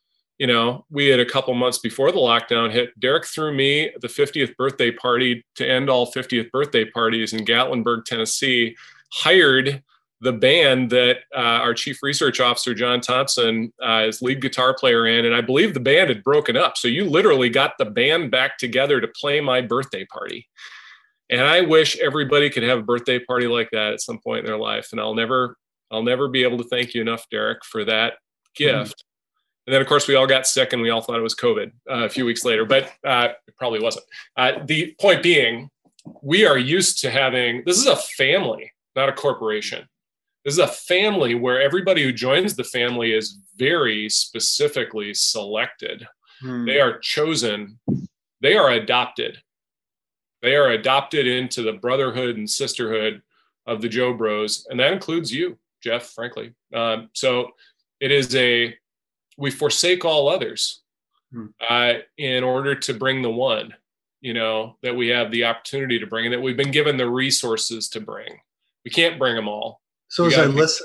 you know, we had a couple months before the lockdown hit, Derek threw me the fiftieth birthday party to end all fiftieth birthday parties in Gatlinburg, Tennessee, hired the band that uh, our chief research officer, John Thompson, uh, is lead guitar player in. And I believe the band had broken up. So you literally got the band back together to play my birthday party. And I wish everybody could have a birthday party like that at some point in their life. And I'll never, I'll never be able to thank you enough, Derek, for that gift. Mm-hmm. And then of course we all got sick and we all thought it was COVID uh, a few weeks later, but uh, it probably wasn't. Uh, the point being, we are used to having, this is a family, not a corporation. This is a family where everybody who joins the family is very specifically selected. Hmm. They are chosen. They are adopted. They are adopted into the brotherhood and sisterhood of the Joe Bros. And that includes you, Jeff, frankly. Um, so it is a, we forsake all others hmm. uh, in order to bring the one, you know, that we have the opportunity to bring and that we've been given the resources to bring. We can't bring them all. So as I listen,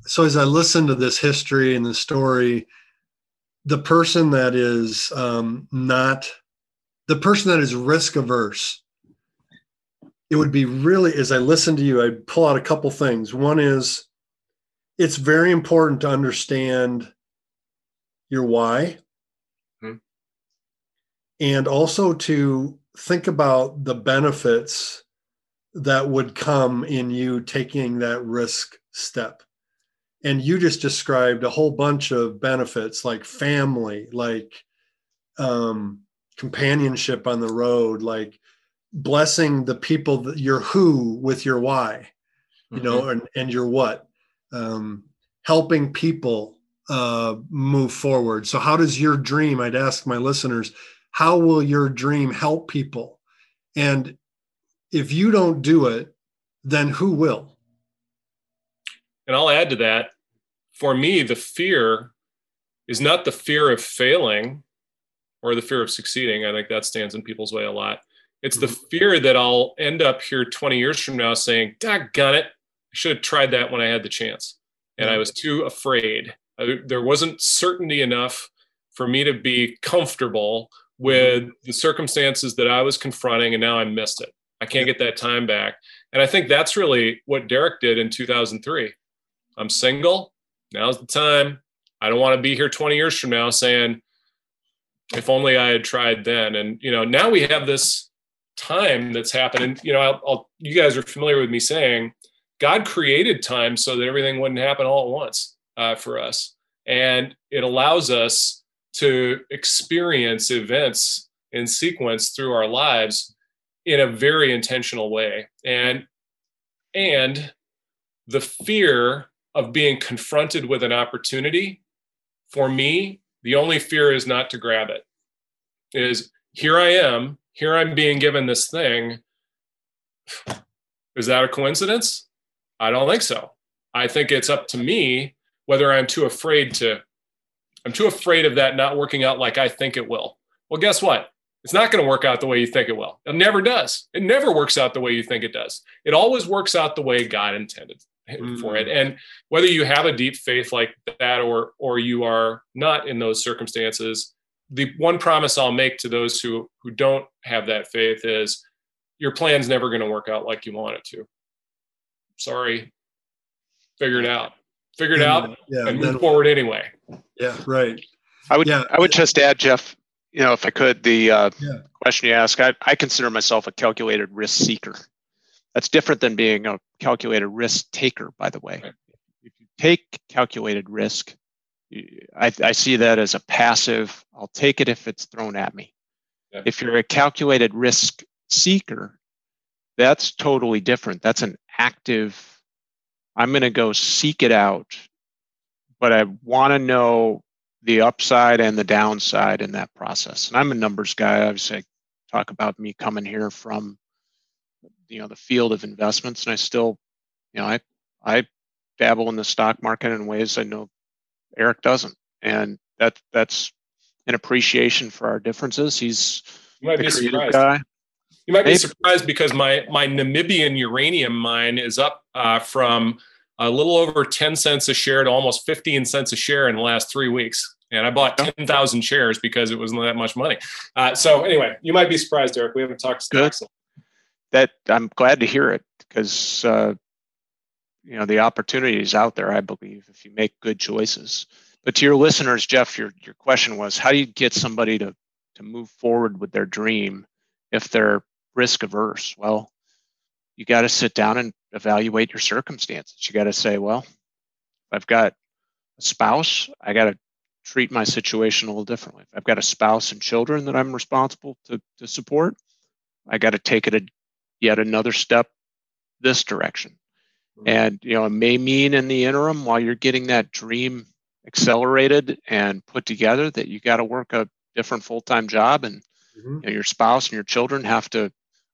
so as I listen to this history and the story, the person that is um, not, the person that is risk averse, it would be really, as I listen to you, I pull out a couple things. One is, it's very important to understand your why, mm-hmm. and also to think about the benefits that would come in you taking that risk step. And you just described a whole bunch of benefits, like family, like um, companionship on the road, like blessing the people that your who with your why, you mm-hmm. know, and, and your what, um, helping people uh, move forward. So how does your dream, I'd ask my listeners, how will your dream help people? And if you don't do it, then who will? And I'll add to that. For me, the fear is not the fear of failing or the fear of succeeding. I think that stands in people's way a lot. It's the fear that I'll end up here twenty years from now saying, doggone it, I should have tried that when I had the chance. And I was too afraid. There wasn't certainty enough for me to be comfortable with the circumstances that I was confronting, and now I missed it. I can't get that time back. And I think that's really what Derek did in two thousand three. I'm single. Now's the time. I don't want to be here twenty years from now saying, if only I had tried then. And, you know, now we have this time that's happening. You know, I'll, I'll, you guys are familiar with me saying God created time so that everything wouldn't happen all at once uh, for us. And it allows us to experience events in sequence through our lives in a very intentional way. And, and the fear of being confronted with an opportunity, for me, the only fear is not to grab it. It is, here I am, here I'm being given this thing. Is that a coincidence? I don't think so. I think it's up to me whether I'm too afraid to, I'm too afraid of that not working out like I think it will. Well, guess what? It's not going to work out the way you think it will. It never does. It never works out the way you think it does. It always works out the way God intended mm. for it. And whether you have a deep faith like that or, or you are not in those circumstances, the one promise I'll make to those who, who don't have that faith is your plan's never going to work out like you want it to. Sorry. Figure it out. Figure it yeah, out yeah, and move forward anyway. Yeah, right. I would, yeah. I would just add, Jeff, you know, if I could, the uh, yeah. question you ask, I, I consider myself a calculated risk seeker. That's different than being a calculated risk taker, by the way. Right. If you take calculated risk, I, I see that as a passive, I'll take it if it's thrown at me. Yeah. If you're a calculated risk seeker, that's totally different. That's an active, I'm going to go seek it out, but I want to know the upside and the downside in that process. And I'm a numbers guy. Obviously, I talk about me coming here from, you know, the field of investments. And I still, you know, I, I dabble in the stock market in ways I know Arik doesn't. And that that's an appreciation for our differences. He's you might a be surprised. Guy. You might Maybe. be surprised because my, my Namibian uranium mine is up uh, from a little over ten cents a share to almost fifteen cents a share in the last three weeks. And I bought ten thousand shares because it wasn't that much money. Uh, so anyway, you might be surprised, Derek. We haven't talked stocks. That I'm glad to hear it, because uh, you know, the opportunity is out there, I believe, if you make good choices. But to your listeners, Jeff, your your question was, how do you get somebody to to move forward with their dream if they're risk averse? Well, you got to sit down and evaluate your circumstances. You got to say, well, I've got a spouse, I got to treat my situation a little differently. If I've got a spouse and children that I'm responsible to, to support, I got to take it a, yet another step this direction. Mm-hmm. And you know, it may mean in the interim, while you're getting that dream accelerated and put together, that you got to work a different full-time job, and mm-hmm. you know, your spouse and your children have to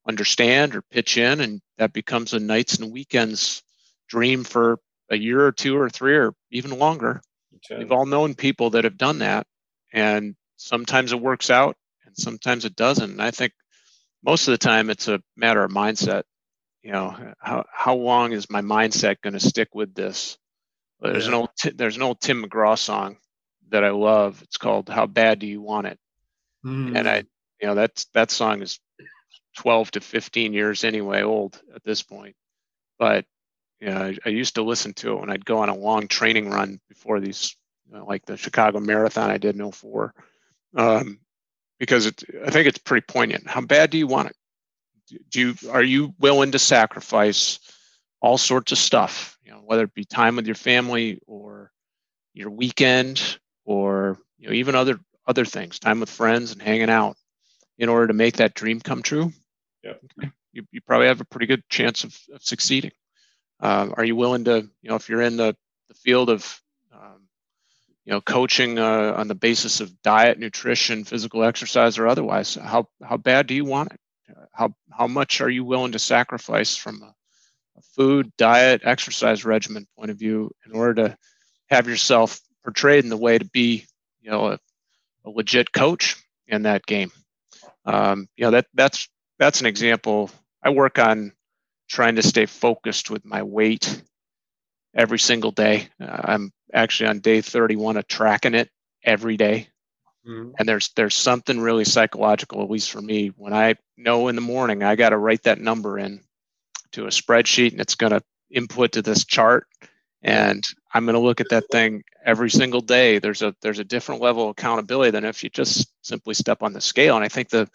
understand or pitch in, and that becomes a nights and weekends dream for a year or two or three or even longer. Okay. We've all known people that have done that, and sometimes it works out and sometimes it doesn't. And I think most of the time it's a matter of mindset. You know, how how long is my mindset going to stick with this? There's yeah. an old there's an old Tim McGraw song that I love. It's called "How Bad Do You Want It?" Mm. And I, you know, that's that song is twelve to fifteen years anyway old at this point, but yeah, I, I used to listen to it when I'd go on a long training run before these, you know, like the Chicago Marathon I did in oh four, um, because it, I think it's pretty poignant. How bad do you want it? Do, do you are you willing to sacrifice all sorts of stuff? You know, whether it be time with your family or your weekend, or you know, even other other things, time with friends and hanging out, in order to make that dream come true. Yeah, okay. you you probably have a pretty good chance of, of succeeding. Um, are you willing to, you know, if you're in the, the field of, um, you know, coaching uh, on the basis of diet, nutrition, physical exercise, or otherwise, how how bad do you want it? How how much are you willing to sacrifice from a, a food, diet, exercise regimen point of view in order to have yourself portrayed in the way to be, you know, a, a legit coach in that game? Um, you know, that that's that's an example. I work on trying to stay focused with my weight every single day. Uh, I'm actually on day thirty-one of tracking it every day. Mm-hmm. And there's there's something really psychological, at least for me, when I know in the morning I got to write that number in to a spreadsheet, and it's going to input to this chart, and I'm going to look at that thing every single day. There's a there's a different level of accountability than if you just simply step on the scale. And I think the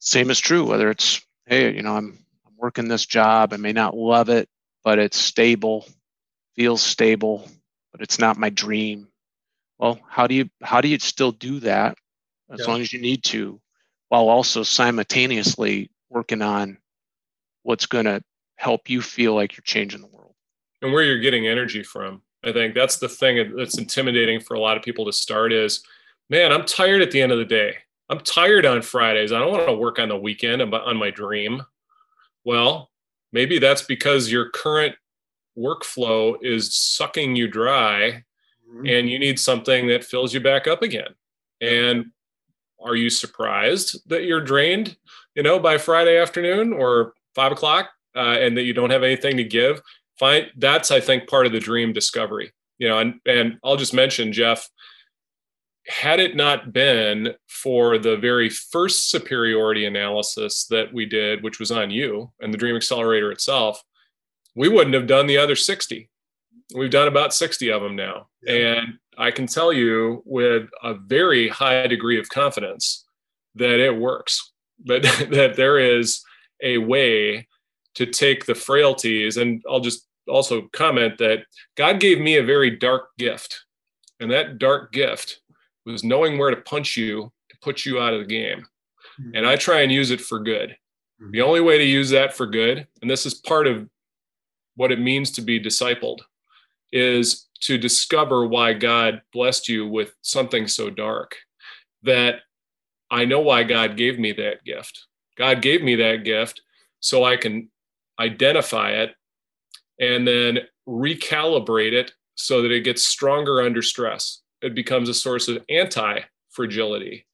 same is true, whether it's, hey, you know, I'm working this job, I may not love it, but it's stable, feels stable, but it's not my dream. Well, how do you how do you still do that as yeah. long as you need to, while also simultaneously working on what's going to help you feel like you're changing the world? And where you're getting energy from. I think that's the thing that's intimidating for a lot of people to start is, man, I'm tired at the end of the day. I'm tired on Fridays. I don't want to work on the weekend on my dream. Well, maybe that's because your current workflow is sucking you dry, mm-hmm. and you need something that fills you back up again. And are you surprised that you're drained, you know, by Friday afternoon or five o'clock uh, and that you don't have anything to give? Find that's, I think, part of the dream discovery, you know, and, and I'll just mention, Jeff, had it not been for the very first superiority analysis that we did, which was on you and the Dream Accelerator itself, we wouldn't have done the other sixty. We've done about sixty of them now. Yeah. And I can tell you with a very high degree of confidence that it works, but that there is a way to take the frailties. And I'll just also comment that God gave me a very dark gift. And that dark gift was knowing where to punch you to put you out of the game. Mm-hmm. And I try and use it for good. Mm-hmm. The only way to use that for good, and this is part of what it means to be discipled, is to discover why God blessed you with something so dark. That I know why God gave me that gift. God gave me that gift so I can identify it and then recalibrate it so that it gets stronger under stress. It becomes a source of anti-fragility.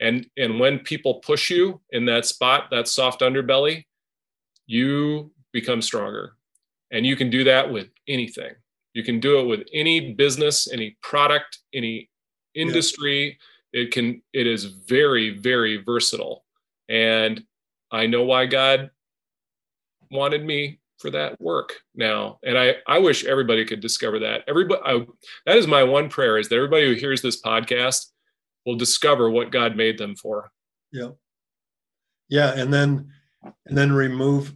And, and when people push you in that spot, that soft underbelly, you become stronger. And you can do that with anything. You can do it with any business, any product, any industry. Yeah. It can, it is very, very versatile. And I know why God wanted me for that work now. And I, I wish everybody could discover that. Everybody, I, that is my one prayer, is that everybody who hears this podcast will discover what God made them for. Yeah. Yeah. And then, and then remove,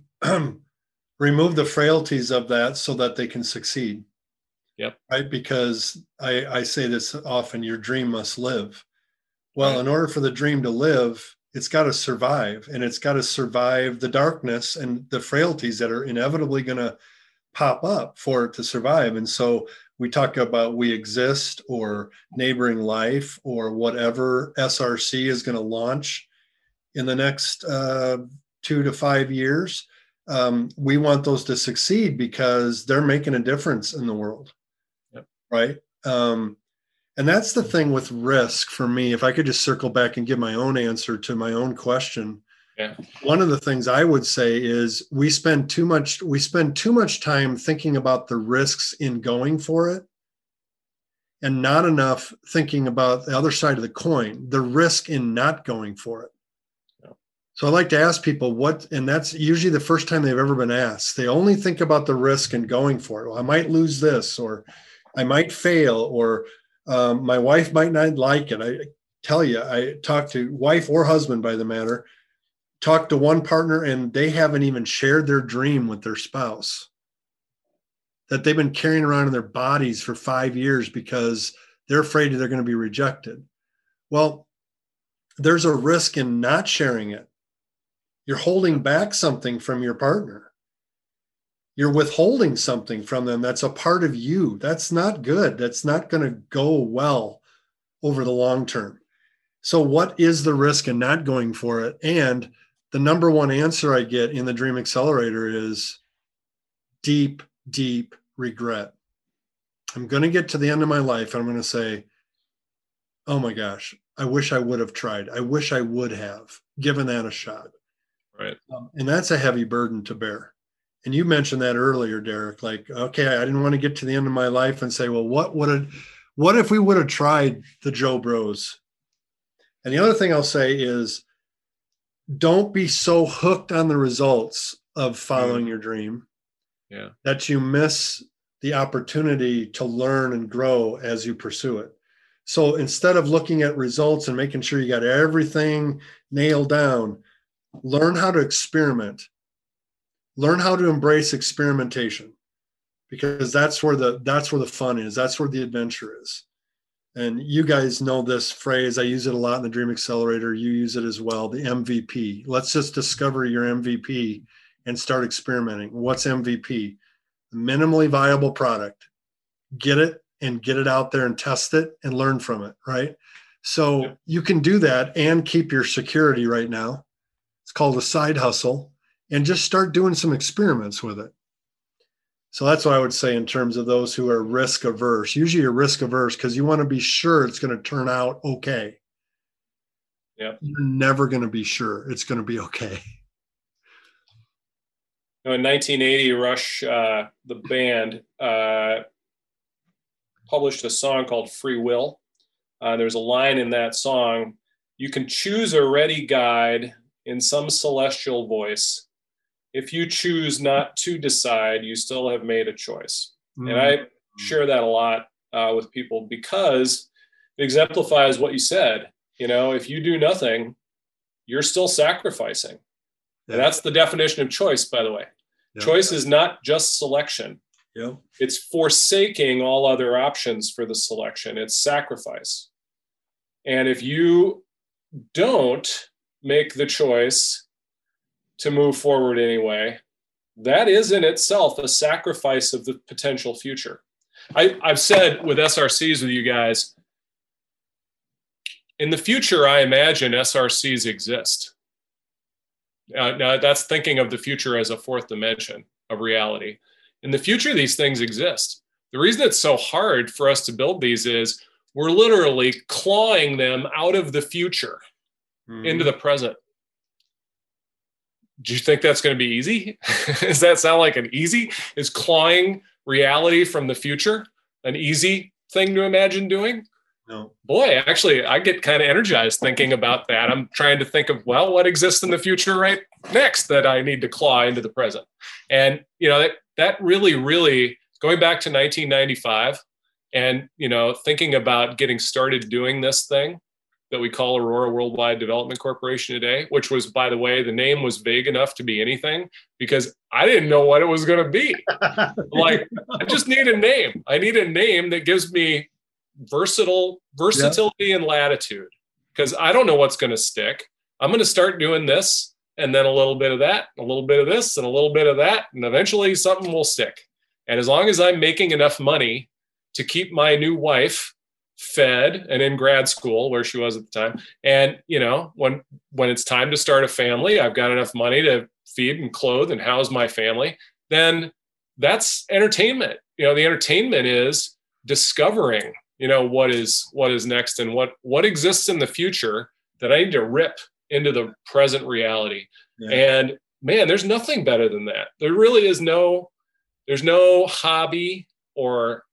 remove the frailties of that so that they can succeed. Yep. Right. Because I, I say this often, your dream must live. Well, right. In order for the dream to live, it's got to survive, and it's got to survive the darkness and the frailties that are inevitably going to pop up for it to survive. And so we talk about We Exist or Neighboring Life or whatever S R C is going to launch in the next uh, two to five years. Um, we want those to succeed because they're making a difference in the world. Yep. Right. Um, And that's the thing with risk for me. If I could just circle back and give my own answer to my own question, yeah. One of the things I would say is we spend too much, we spend too much time thinking about the risks in going for it and not enough thinking about the other side of the coin, the risk in not going for it. Yeah. So I like to ask people what, and that's usually the first time they've ever been asked. They only think about the risk in going for it. Well, I might lose this, or I might fail, or Um, my wife might not like it. I tell you, I talked to wife or husband, by the matter, talked to one partner, and they haven't even shared their dream with their spouse that they've been carrying around in their bodies for five years because they're afraid they're going to be rejected. Well, there's a risk in not sharing it. You're holding back something from your partner. You're withholding something from them that's a part of you. That's not good. That's not going to go well over the long term. So what is the risk in not going for it? And the number one answer I get in the Dream Accelerator is deep, deep regret. I'm going to get to the end of my life, and I'm going to say, oh my gosh, I wish I would have tried. I wish I would have given that a shot. Right. Um, and that's a heavy burden to bear. And you mentioned that earlier, Derek, like, okay, I didn't want to get to the end of my life and say, well, what would it, what if we would have tried the Joe Bros? And the other thing I'll say is don't be so hooked on the results of following mm. your dream yeah. that you miss the opportunity to learn and grow as you pursue it. So instead of looking at results and making sure you got everything nailed down, learn how to experiment. Learn how to embrace experimentation, because that's where the that's where the fun is. That's where the adventure is. And you guys know this phrase. I use it a lot in the Dream Accelerator. You use it as well, the M V P. Let's just discover your M V P and start experimenting. What's M V P? Minimally viable product. Get it and get it out there and test it and learn from it, right? So yeah. you can do that and keep your security right now. It's called a side hustle. And just start doing some experiments with it. So that's what I would say in terms of those who are risk averse. Usually you're risk averse because you want to be sure it's going to turn out okay. Yeah. You're never going to be sure it's going to be okay. In nineteen eighty, Rush, uh, the band, uh, published a song called Free Will. Uh, there's a line in that song, you can choose a ready guide in some celestial voice. If you choose not to decide, you still have made a choice. Mm-hmm. And I share that a lot uh, with people because it exemplifies what you said. You know, if you do nothing, you're still sacrificing. Yeah. And that's the definition of choice, by the way. Yeah. Choice is not just selection. Yeah. It's forsaking all other options for the selection. It's sacrifice. And if you don't make the choice to move forward anyway, that is in itself a sacrifice of the potential future. I, I've said with S R Cs with you guys, in the future, I imagine S R Cs exist. Uh, now that's thinking of the future as a fourth dimension of reality. In the future, these things exist. The reason it's so hard for us to build these is we're literally clawing them out of the future mm. into the present. Do you think that's going to be easy? Does that sound like an easy? Is clawing reality from the future an easy thing to imagine doing? No. Boy, actually, I get kind of energized thinking about that. I'm trying to think of, well, what exists in the future right next that I need to claw into the present. And, you know, that, that really, really, going back to nineteen ninety-five and, you know, thinking about getting started doing this thing that we call Aurora Worldwide Development Corporation today, which was, by the way, the name was vague enough to be anything because I didn't know what it was going to be. Like, I just need a name. I need a name that gives me versatile versatility yep. and latitude, because I don't know what's going to stick. I'm going to start doing this and then a little bit of that, a little bit of this and a little bit of that. And eventually something will stick. And as long as I'm making enough money to keep my new wife fed and in grad school where she was at the time. And, you know, when, when it's time to start a family, I've got enough money to feed and clothe and house my family. Then that's entertainment. You know, the entertainment is discovering, you know, what is, what is next and what, what exists in the future that I need to rip into the present reality. Yeah. And man, there's nothing better than that. There really is no, there's no hobby or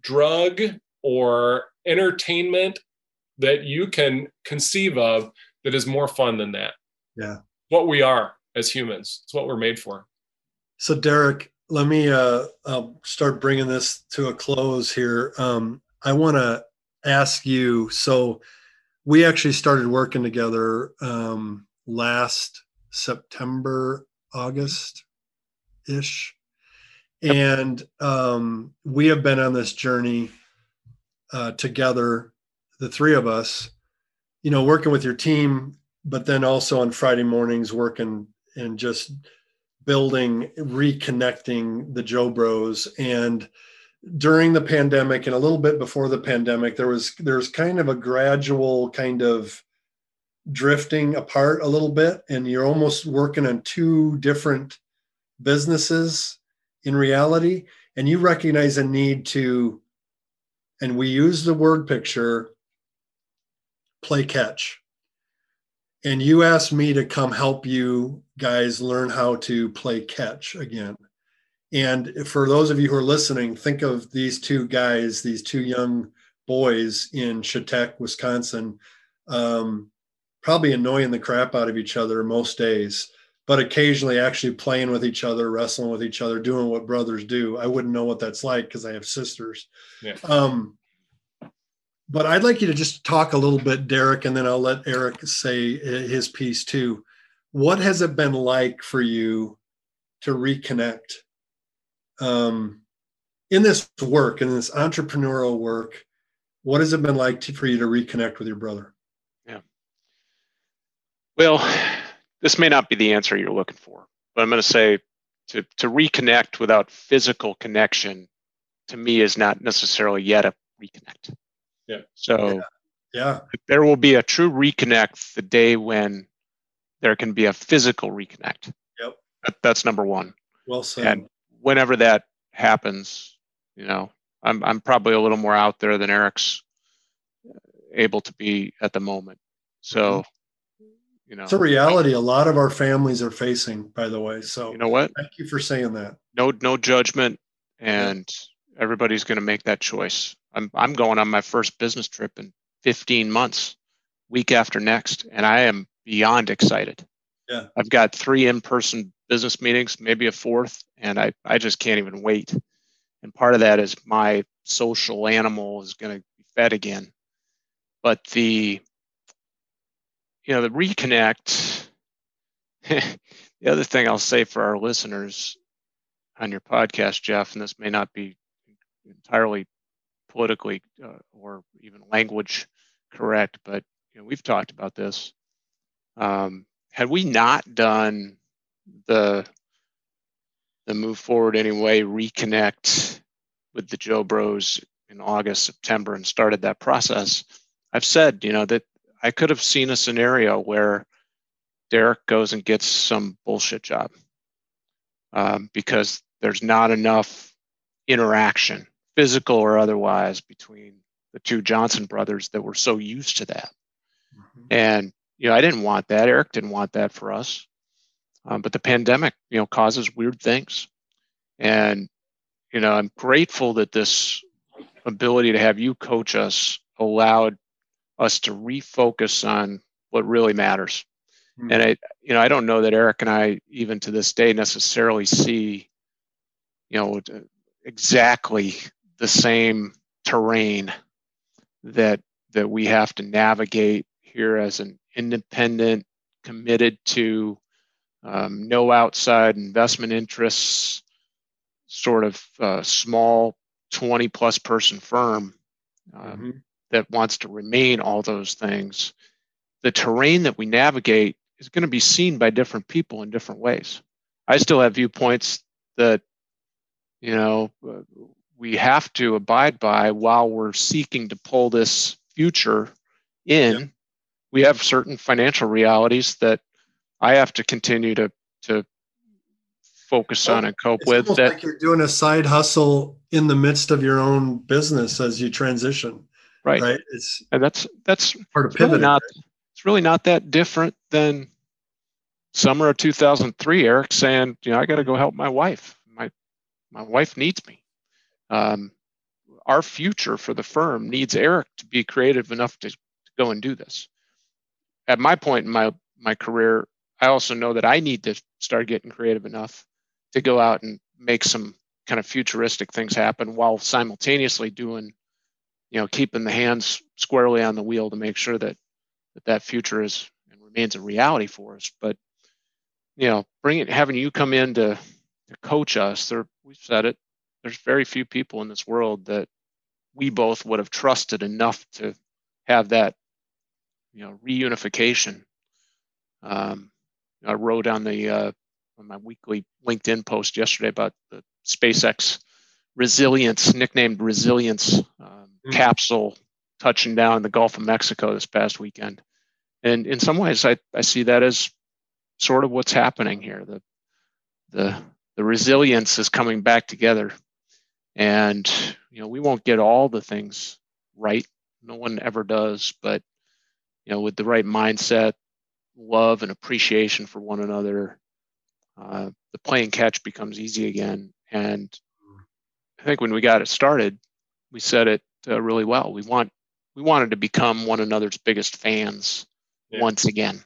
drug or entertainment that you can conceive of that is more fun than that. Yeah. What we are as humans. It's what we're made for. So Derek, let me uh, I'll start bringing this to a close here. Um, I want to ask you, so we actually started working together um, last September, August-ish. And um, we have been on this journey uh, together, the three of us, you know, working with your team, but then also on Friday mornings working and just building, reconnecting the Joe Bros. And during the pandemic and a little bit before the pandemic, there was there's kind of a gradual kind of drifting apart a little bit, and you're almost working on two different businesses in reality, and you recognize a need to, and we use the word picture, play catch. And you asked me to come help you guys learn how to play catch again. And for those of you who are listening, think of these two guys, these two young boys in Chetek, Wisconsin, um, probably annoying the crap out of each other most days, but occasionally actually playing with each other, wrestling with each other, doing what brothers do. I wouldn't know what that's like because I have sisters. Yeah. Um, but I'd like you to just talk a little bit, Derek, and then I'll let Arik say his piece too. What has it been like for you to reconnect? Um, in this work, in this entrepreneurial work, what has it been like to, for you to reconnect with your brother? Yeah. Well, this may not be the answer you're looking for, but I'm going to say to, to reconnect without physical connection, to me, is not necessarily yet a reconnect. Yeah. So yeah. yeah, there will be a true reconnect the day when there can be a physical reconnect. Yep. That, that's number one. Well said. And whenever that happens, you know, I'm I'm probably a little more out there than Arik's able to be at the moment. So, you know, it's a reality a lot of our families are facing, by the way. So, you know what? Thank you for saying that. No, no judgment, and everybody's going to make that choice. I'm I'm going on my first business trip in fifteen months, week after next, and I am beyond excited. Yeah, I've got three in-person business meetings, maybe a fourth, and I, I just can't even wait. And part of that is my social animal is going to be fed again. But the, you know, the reconnect, the other thing I'll say for our listeners on your podcast, Jeff, and this may not be entirely politically uh, or even language correct, but you know, we've talked about this. Um, had we not done the the Move Forward Anyway reconnect with the Joe Bros in August, September, and started that process, I've said, you know, that I could have seen a scenario where Derek goes and gets some bullshit job um, because there's not enough interaction, physical or otherwise, between the two Johnson brothers that were so used to that. Mm-hmm. And, you know, I didn't want that. Arik didn't want that for us. Um, but the pandemic, you know, causes weird things. And, you know, I'm grateful that this ability to have you coach us allowed us to refocus on what really matters. Mm-hmm. And I, you know, I don't know that Arik and I, even to this day, necessarily see, you know, exactly the same terrain that that we have to navigate here as an independent, committed to um, no outside investment interests, sort of uh, small twenty plus person firm um, mm-hmm. that wants to remain all those things. The terrain that we navigate is going to be seen by different people in different ways. I still have viewpoints that, you know, we have to abide by while we're seeking to pull this future in. Yeah. We have certain financial realities that I have to continue to to focus well, on and cope it's with. It's like you're doing a side hustle in the midst of your own business as you transition. Right. Right. It's and that's that's part of pivoting. Really not, right? It's really not that different than summer of two thousand three. Arik saying, "You know, I got to go help my wife. My my wife needs me." Um, our future for the firm needs Arik to be creative enough to, to go and do this. At my point in my, my career, I also know that I need to start getting creative enough to go out and make some kind of futuristic things happen while simultaneously doing, you know, keeping the hands squarely on the wheel to make sure that that, that future is and remains a reality for us. But, you know, bringing, having you come in to, to coach us, there, we've said it, there's very few people in this world that we both would have trusted enough to have that, you know, reunification. Um, I wrote on the uh, on my weekly LinkedIn post yesterday about the SpaceX Resilience, nicknamed Resilience, um, mm-hmm. capsule touching down in the Gulf of Mexico this past weekend. And in some ways, I, I see that as sort of what's happening here. The the the resilience is coming back together, and you know, we won't get all the things right. No one ever does, but you know, with the right mindset, love, and appreciation for one another, uh, the playing catch becomes easy again. And I think when we got it started, we said it uh, really well. We want we wanted to become one another's biggest fans yeah. once again.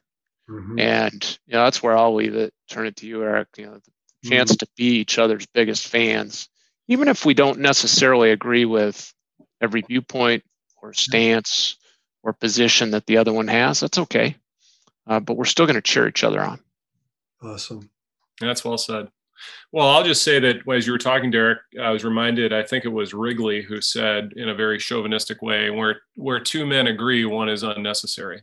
Mm-hmm. And you know, that's where I'll leave it. Turn it to you, Arik. You know, the mm-hmm. chance to be each other's biggest fans, even if we don't necessarily agree with every viewpoint or stance. Or position that the other one has, that's okay. Uh, but we're still going to cheer each other on. Awesome. That's well said. Well, I'll just say that as you were talking, Derek, I was reminded, I think it was Wrigley who said in a very chauvinistic way, where, where two men agree, one is unnecessary.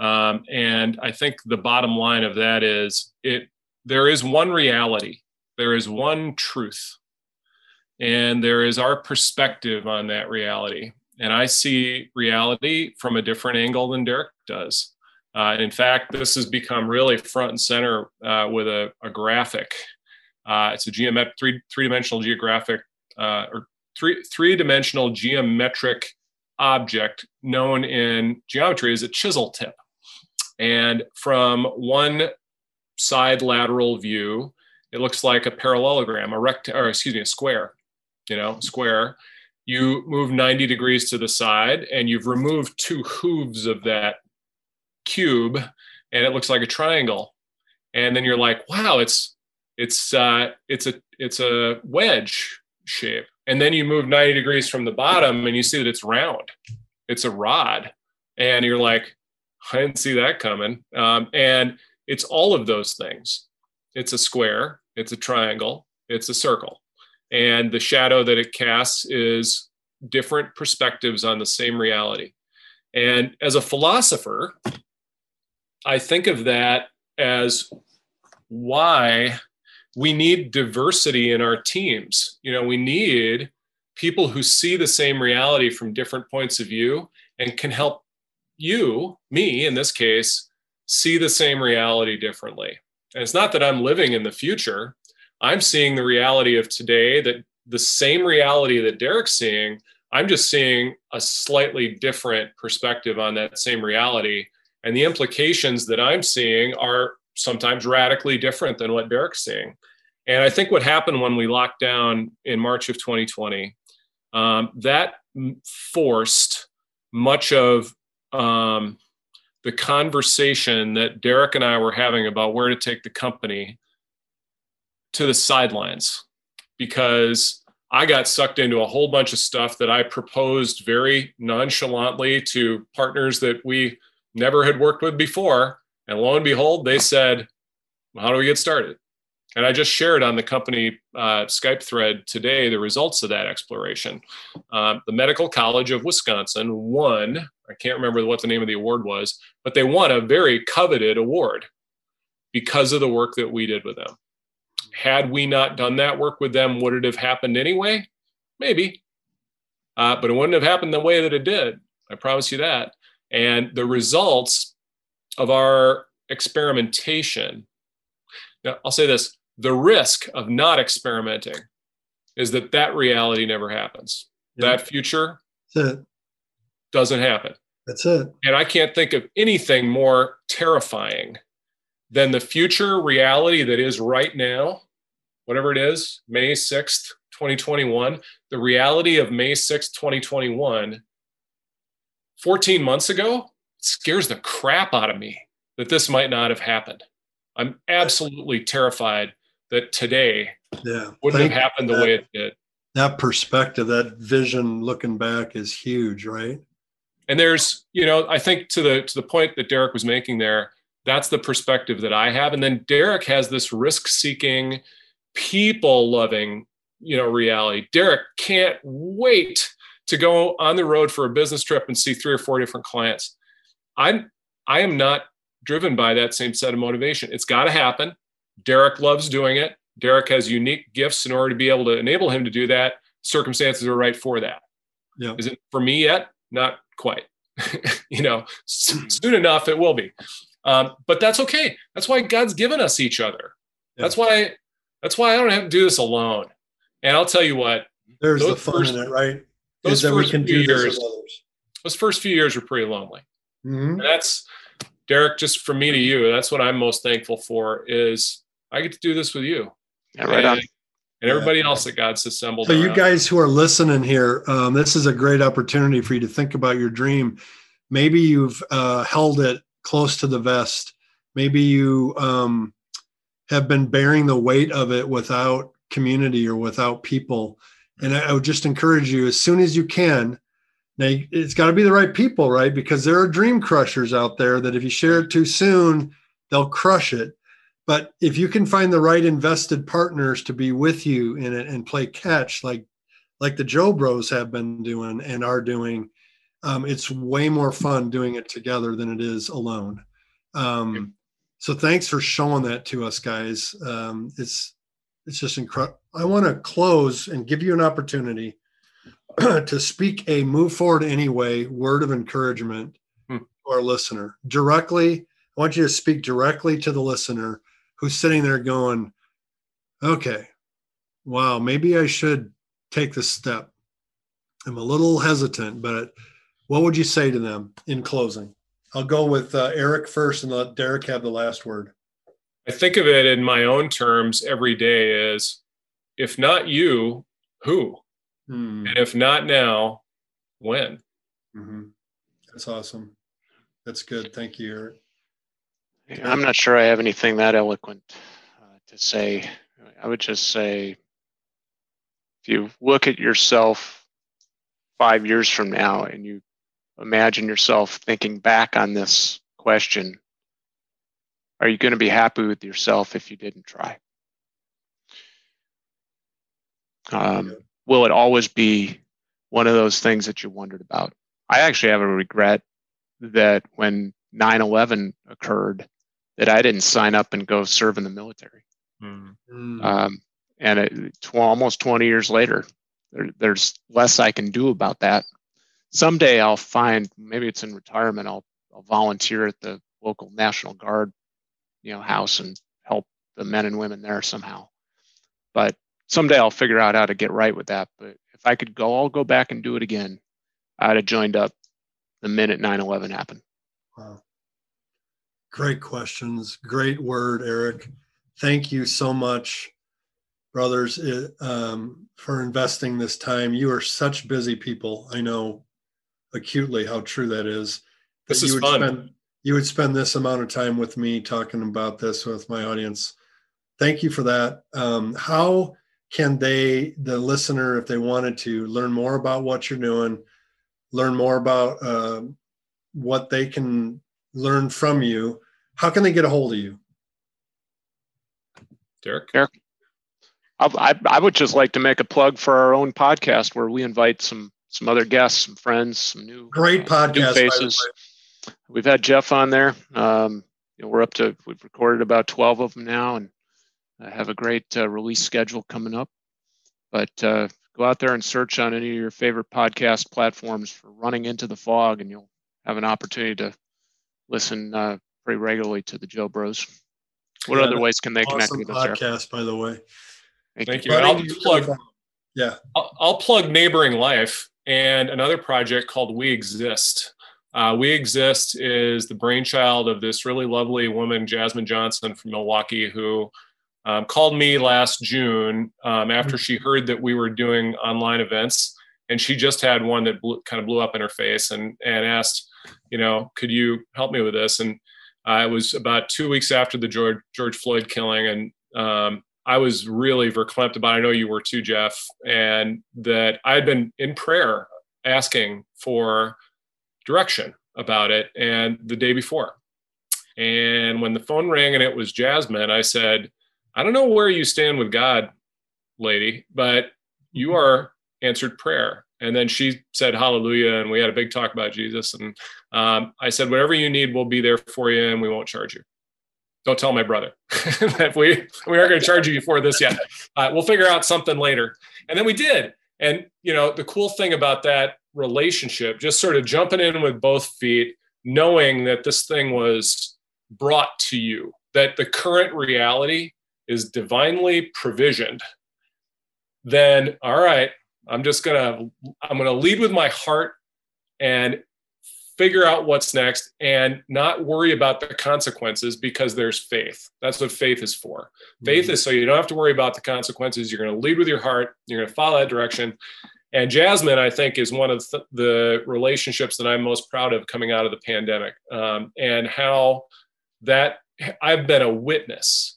Um, and I think the bottom line of that is it. There is one reality. There is one truth. And there is our perspective on that reality. And I see reality from a different angle than Derek does. Uh, and in fact, this has become really front and center uh, with a, a graphic. Uh, it's a geomet- three, three-dimensional geographic uh, or three, three-dimensional geometric object known in geometry as a chisel tip. And from one side lateral view, it looks like a parallelogram, a rect- or excuse me, a square, you know, square. You move ninety degrees to the side and you've removed two hooves of that cube and it looks like a triangle. And then you're like, wow, it's it's uh, it's a it's a wedge shape. And then you move ninety degrees from the bottom and you see that it's round. It's a rod. And you're like, I didn't see that coming. Um, and it's all of those things. It's a square, it's a triangle, it's a circle. And the shadow that it casts is different perspectives on the same reality. And as a philosopher, I think of that as why we need diversity in our teams. You know, we need people who see the same reality from different points of view and can help you, me in this case, see the same reality differently. And it's not that I'm living in the future. I'm seeing the reality of today, that the same reality that Derek's seeing, I'm just seeing a slightly different perspective on that same reality. And the implications that I'm seeing are sometimes radically different than what Derek's seeing. And I think what happened when we locked down in March of twenty twenty, um, that forced much of um, the conversation that Derek and I were having about where to take the company to the sidelines, because I got sucked into a whole bunch of stuff that I proposed very nonchalantly to partners that we never had worked with before. And lo and behold, they said, well, how do we get started? And I just shared on the company uh, Skype thread today the results of that exploration. Uh, the Medical College of Wisconsin won, I can't remember what the name of the award was, but they won a very coveted award because of the work that we did with them. Had we not done that work with them, would it have happened anyway? Maybe, uh, but it wouldn't have happened the way that it did. I promise you that. And the results of our experimentation. Now, I'll say this, the risk of not experimenting is that that reality never happens. Yep. That future doesn't happen. That's it. And I can't think of anything more terrifying than the future reality that is right now, whatever it is, May sixth, twenty twenty-one, the reality of May sixth, twenty twenty-one, fourteen months ago, scares the crap out of me that this might not have happened. I'm absolutely terrified that today yeah. wouldn't Thank have happened that, the way it did. That perspective, that vision looking back is huge, right? And there's, you know, I think to the to the point that Derek was making there, that's the perspective that I have. And then Derek has this risk-seeking, people-loving, you know, reality. Derek can't wait to go on the road for a business trip and see three or four different clients. I'm I am not driven by that same set of motivation. It's got to happen. Derek loves doing it. Derek has unique gifts in order to be able to enable him to do that. Circumstances are right for that. Yeah. Is it for me yet? Not quite. You know, soon enough, it will be. Um, but that's okay. That's why God's given us each other. Yeah. That's why, that's why I don't have to do this alone. And I'll tell you what. There's the fun first, in it, right? Those first, we can few do this years, those first few years were pretty lonely. Mm-hmm. And that's, Derek, just from me to you, that's what I'm most thankful for, is I get to do this with you. Yeah, right and, on. And everybody yeah. else that God's assembled. So around. You guys who are listening here, um, this is a great opportunity for you to think about your dream. Maybe you've uh, held it close to the vest. Maybe you um, have been bearing the weight of it without community or without people. And I, I would just encourage you, as soon as you can. Now, it's got to be the right people, right? Because there are dream crushers out there that if you share it too soon, they'll crush it. But if you can find the right invested partners to be with you in it and play catch, like like the Joe Bros have been doing and are doing, um, it's way more fun doing it together than it is alone. Um, so thanks for showing that to us, guys. Um, it's, it's just incredible. I want to close and give you an opportunity to speak a Move Forward Anyway word of encouragement hmm. to our listener directly. I want you to speak directly to the listener who's sitting there going, okay, wow, maybe I should take this step. I'm a little hesitant, but what would you say to them in closing? I'll go with uh, Arik first and let Derek have the last word. I think of it in my own terms every day is, if not you, who? Hmm. And if not now, when? Mm-hmm. That's awesome. That's good. Thank you, Arik. Yeah, I'm not sure I have anything that eloquent uh, to say. I would just say, if you look at yourself five years from now and you imagine yourself thinking back on this question, are you going to be happy with yourself if you didn't try? Um, yeah. Will it always be one of those things that you wondered about? I actually have a regret that when nine eleven occurred, that I didn't sign up and go serve in the military. Mm-hmm. Um, and it, tw- almost twenty years later, there, there's less I can do about that. Someday I'll find, maybe it's in retirement, I'll, I'll volunteer at the local National Guard, you know, house and help the men and women there somehow. But someday I'll figure out how to get right with that. But if I could go, I'll go back and do it again. I'd have joined up the minute nine eleven happened. Wow. Great questions. Great word, Arik. Thank you so much, brothers, um, for investing this time. You are such busy people. I know acutely how true that is. That this is you would fun. Spend, you would spend this amount of time with me talking about this with my audience. Thank you for that. Um, how can they, the listener, if they wanted to, learn more about what you're doing, learn more about uh, what they can learn from you? How can they get a hold of you? Derek? Derek? I, I would just like to make a plug for our own podcast where we invite some some other guests, some friends, some new, Great podcast, new faces. By the way. We've had Jeff on there. Um, you know, we're up to, we've recorded about twelve of them now, and I have a great uh, release schedule coming up. But uh, go out there and search on any of your favorite podcast platforms for Running Into the Fog, and you'll have an opportunity to listen uh, pretty regularly to the Joe Bros. What yeah, other ways can they awesome connect with us? Podcast, by the way. Thank, Thank you. you. I'll plug. Yeah, I'll, I'll plug Neighboring Life and another project called We Exist. Uh, We Exist is the brainchild of this really lovely woman, Jasmine Johnson from Milwaukee, who um, called me last June um, after she heard that we were doing online events, and she just had one that blew, kind of blew up in her face, and and asked, you know, could you help me with this? And uh, it was about two weeks after the George George Floyd killing, and um, I was really verklempt about, I know you were too, Jeff, and that I'd been in prayer asking for direction about it, and the day before. And when the phone rang and it was Jasmine, I said, I don't know where you stand with God, lady, but you are answered prayer. And then she said, hallelujah. And we had a big talk about Jesus. And um, I said, whatever you need, we'll be there for you, and we won't charge you. Don't tell my brother that we, we aren't going to charge you before this yet. Uh, we'll figure out something later. And then we did. And, you know, the cool thing about that relationship, just sort of jumping in with both feet, knowing that this thing was brought to you, that the current reality is divinely provisioned, then, all right, I'm just going to, I'm going to lead with my heart and figure out what's next and not worry about the consequences, because there's faith. That's what faith is for. Faith mm-hmm. is so you don't have to worry about the consequences. You're going to lead with your heart. You're going to follow that direction. And Jasmine, I think, is one of th- the relationships that I'm most proud of coming out of the pandemic, um, and how that I've been a witness,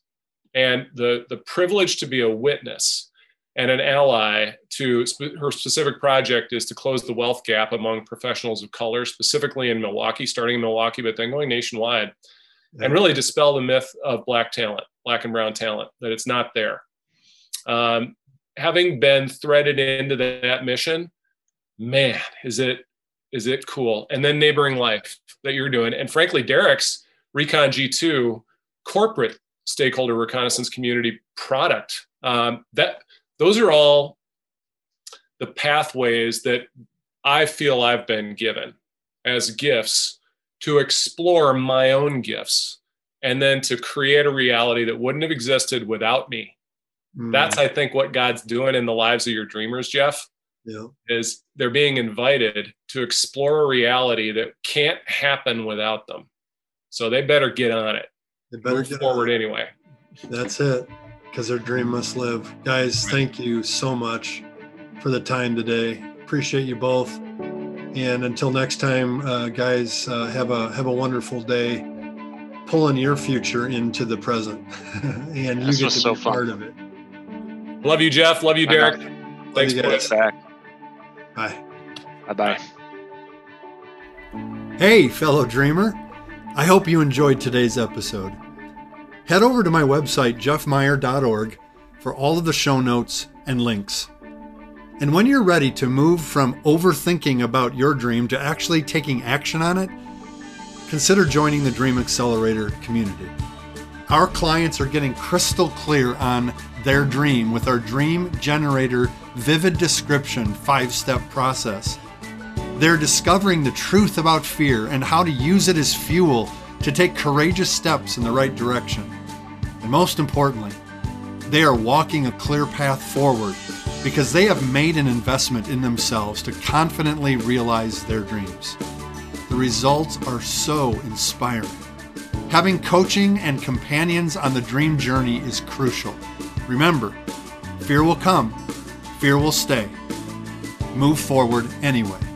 and the, the privilege to be a witness and an ally to sp- her specific project is to close the wealth gap among professionals of color, specifically in Milwaukee, starting in Milwaukee, but then going nationwide, yeah. and really dispel the myth of Black talent, Black and brown talent, that it's not there. Um, having been threaded into that mission, man, is it is it cool. And then Neighboring Life that you're doing. And frankly, Derek's Recon G two corporate stakeholder reconnaissance community product, um, that those are all the pathways that I feel I've been given as gifts to explore my own gifts, and then to create a reality that wouldn't have existed without me. Mm. That's, I think, what God's doing in the lives of your dreamers, Jeff, yeah. is they're being invited to explore a reality that can't happen without them. So they better get on it. They better Move get forward on. Anyway. That's it. Because their dream must live. Guys, thank you so much for the time today. Appreciate you both. And until next time, uh, guys, uh, have a have a wonderful day. Pulling your future into the present. And this you get to so be fun. Part of it. Love you, Jeff. Love you, Derek. Love Thanks, you guys. Back. Bye. Bye-bye. Hey, fellow dreamer. I hope you enjoyed today's episode. Head over to my website, jeff meyer dot org, for all of the show notes and links. And when you're ready to move from overthinking about your dream to actually taking action on it, consider joining the Dream Accelerator community. Our clients are getting crystal clear on their dream with our Dream Generator Vivid Description five-step process. They're discovering the truth about fear and how to use it as fuel to take courageous steps in the right direction. And most importantly, they are walking a clear path forward because they have made an investment in themselves to confidently realize their dreams. The results are so inspiring. Having coaching and companions on the dream journey is crucial. Remember, fear will come, fear will stay. Move forward anyway.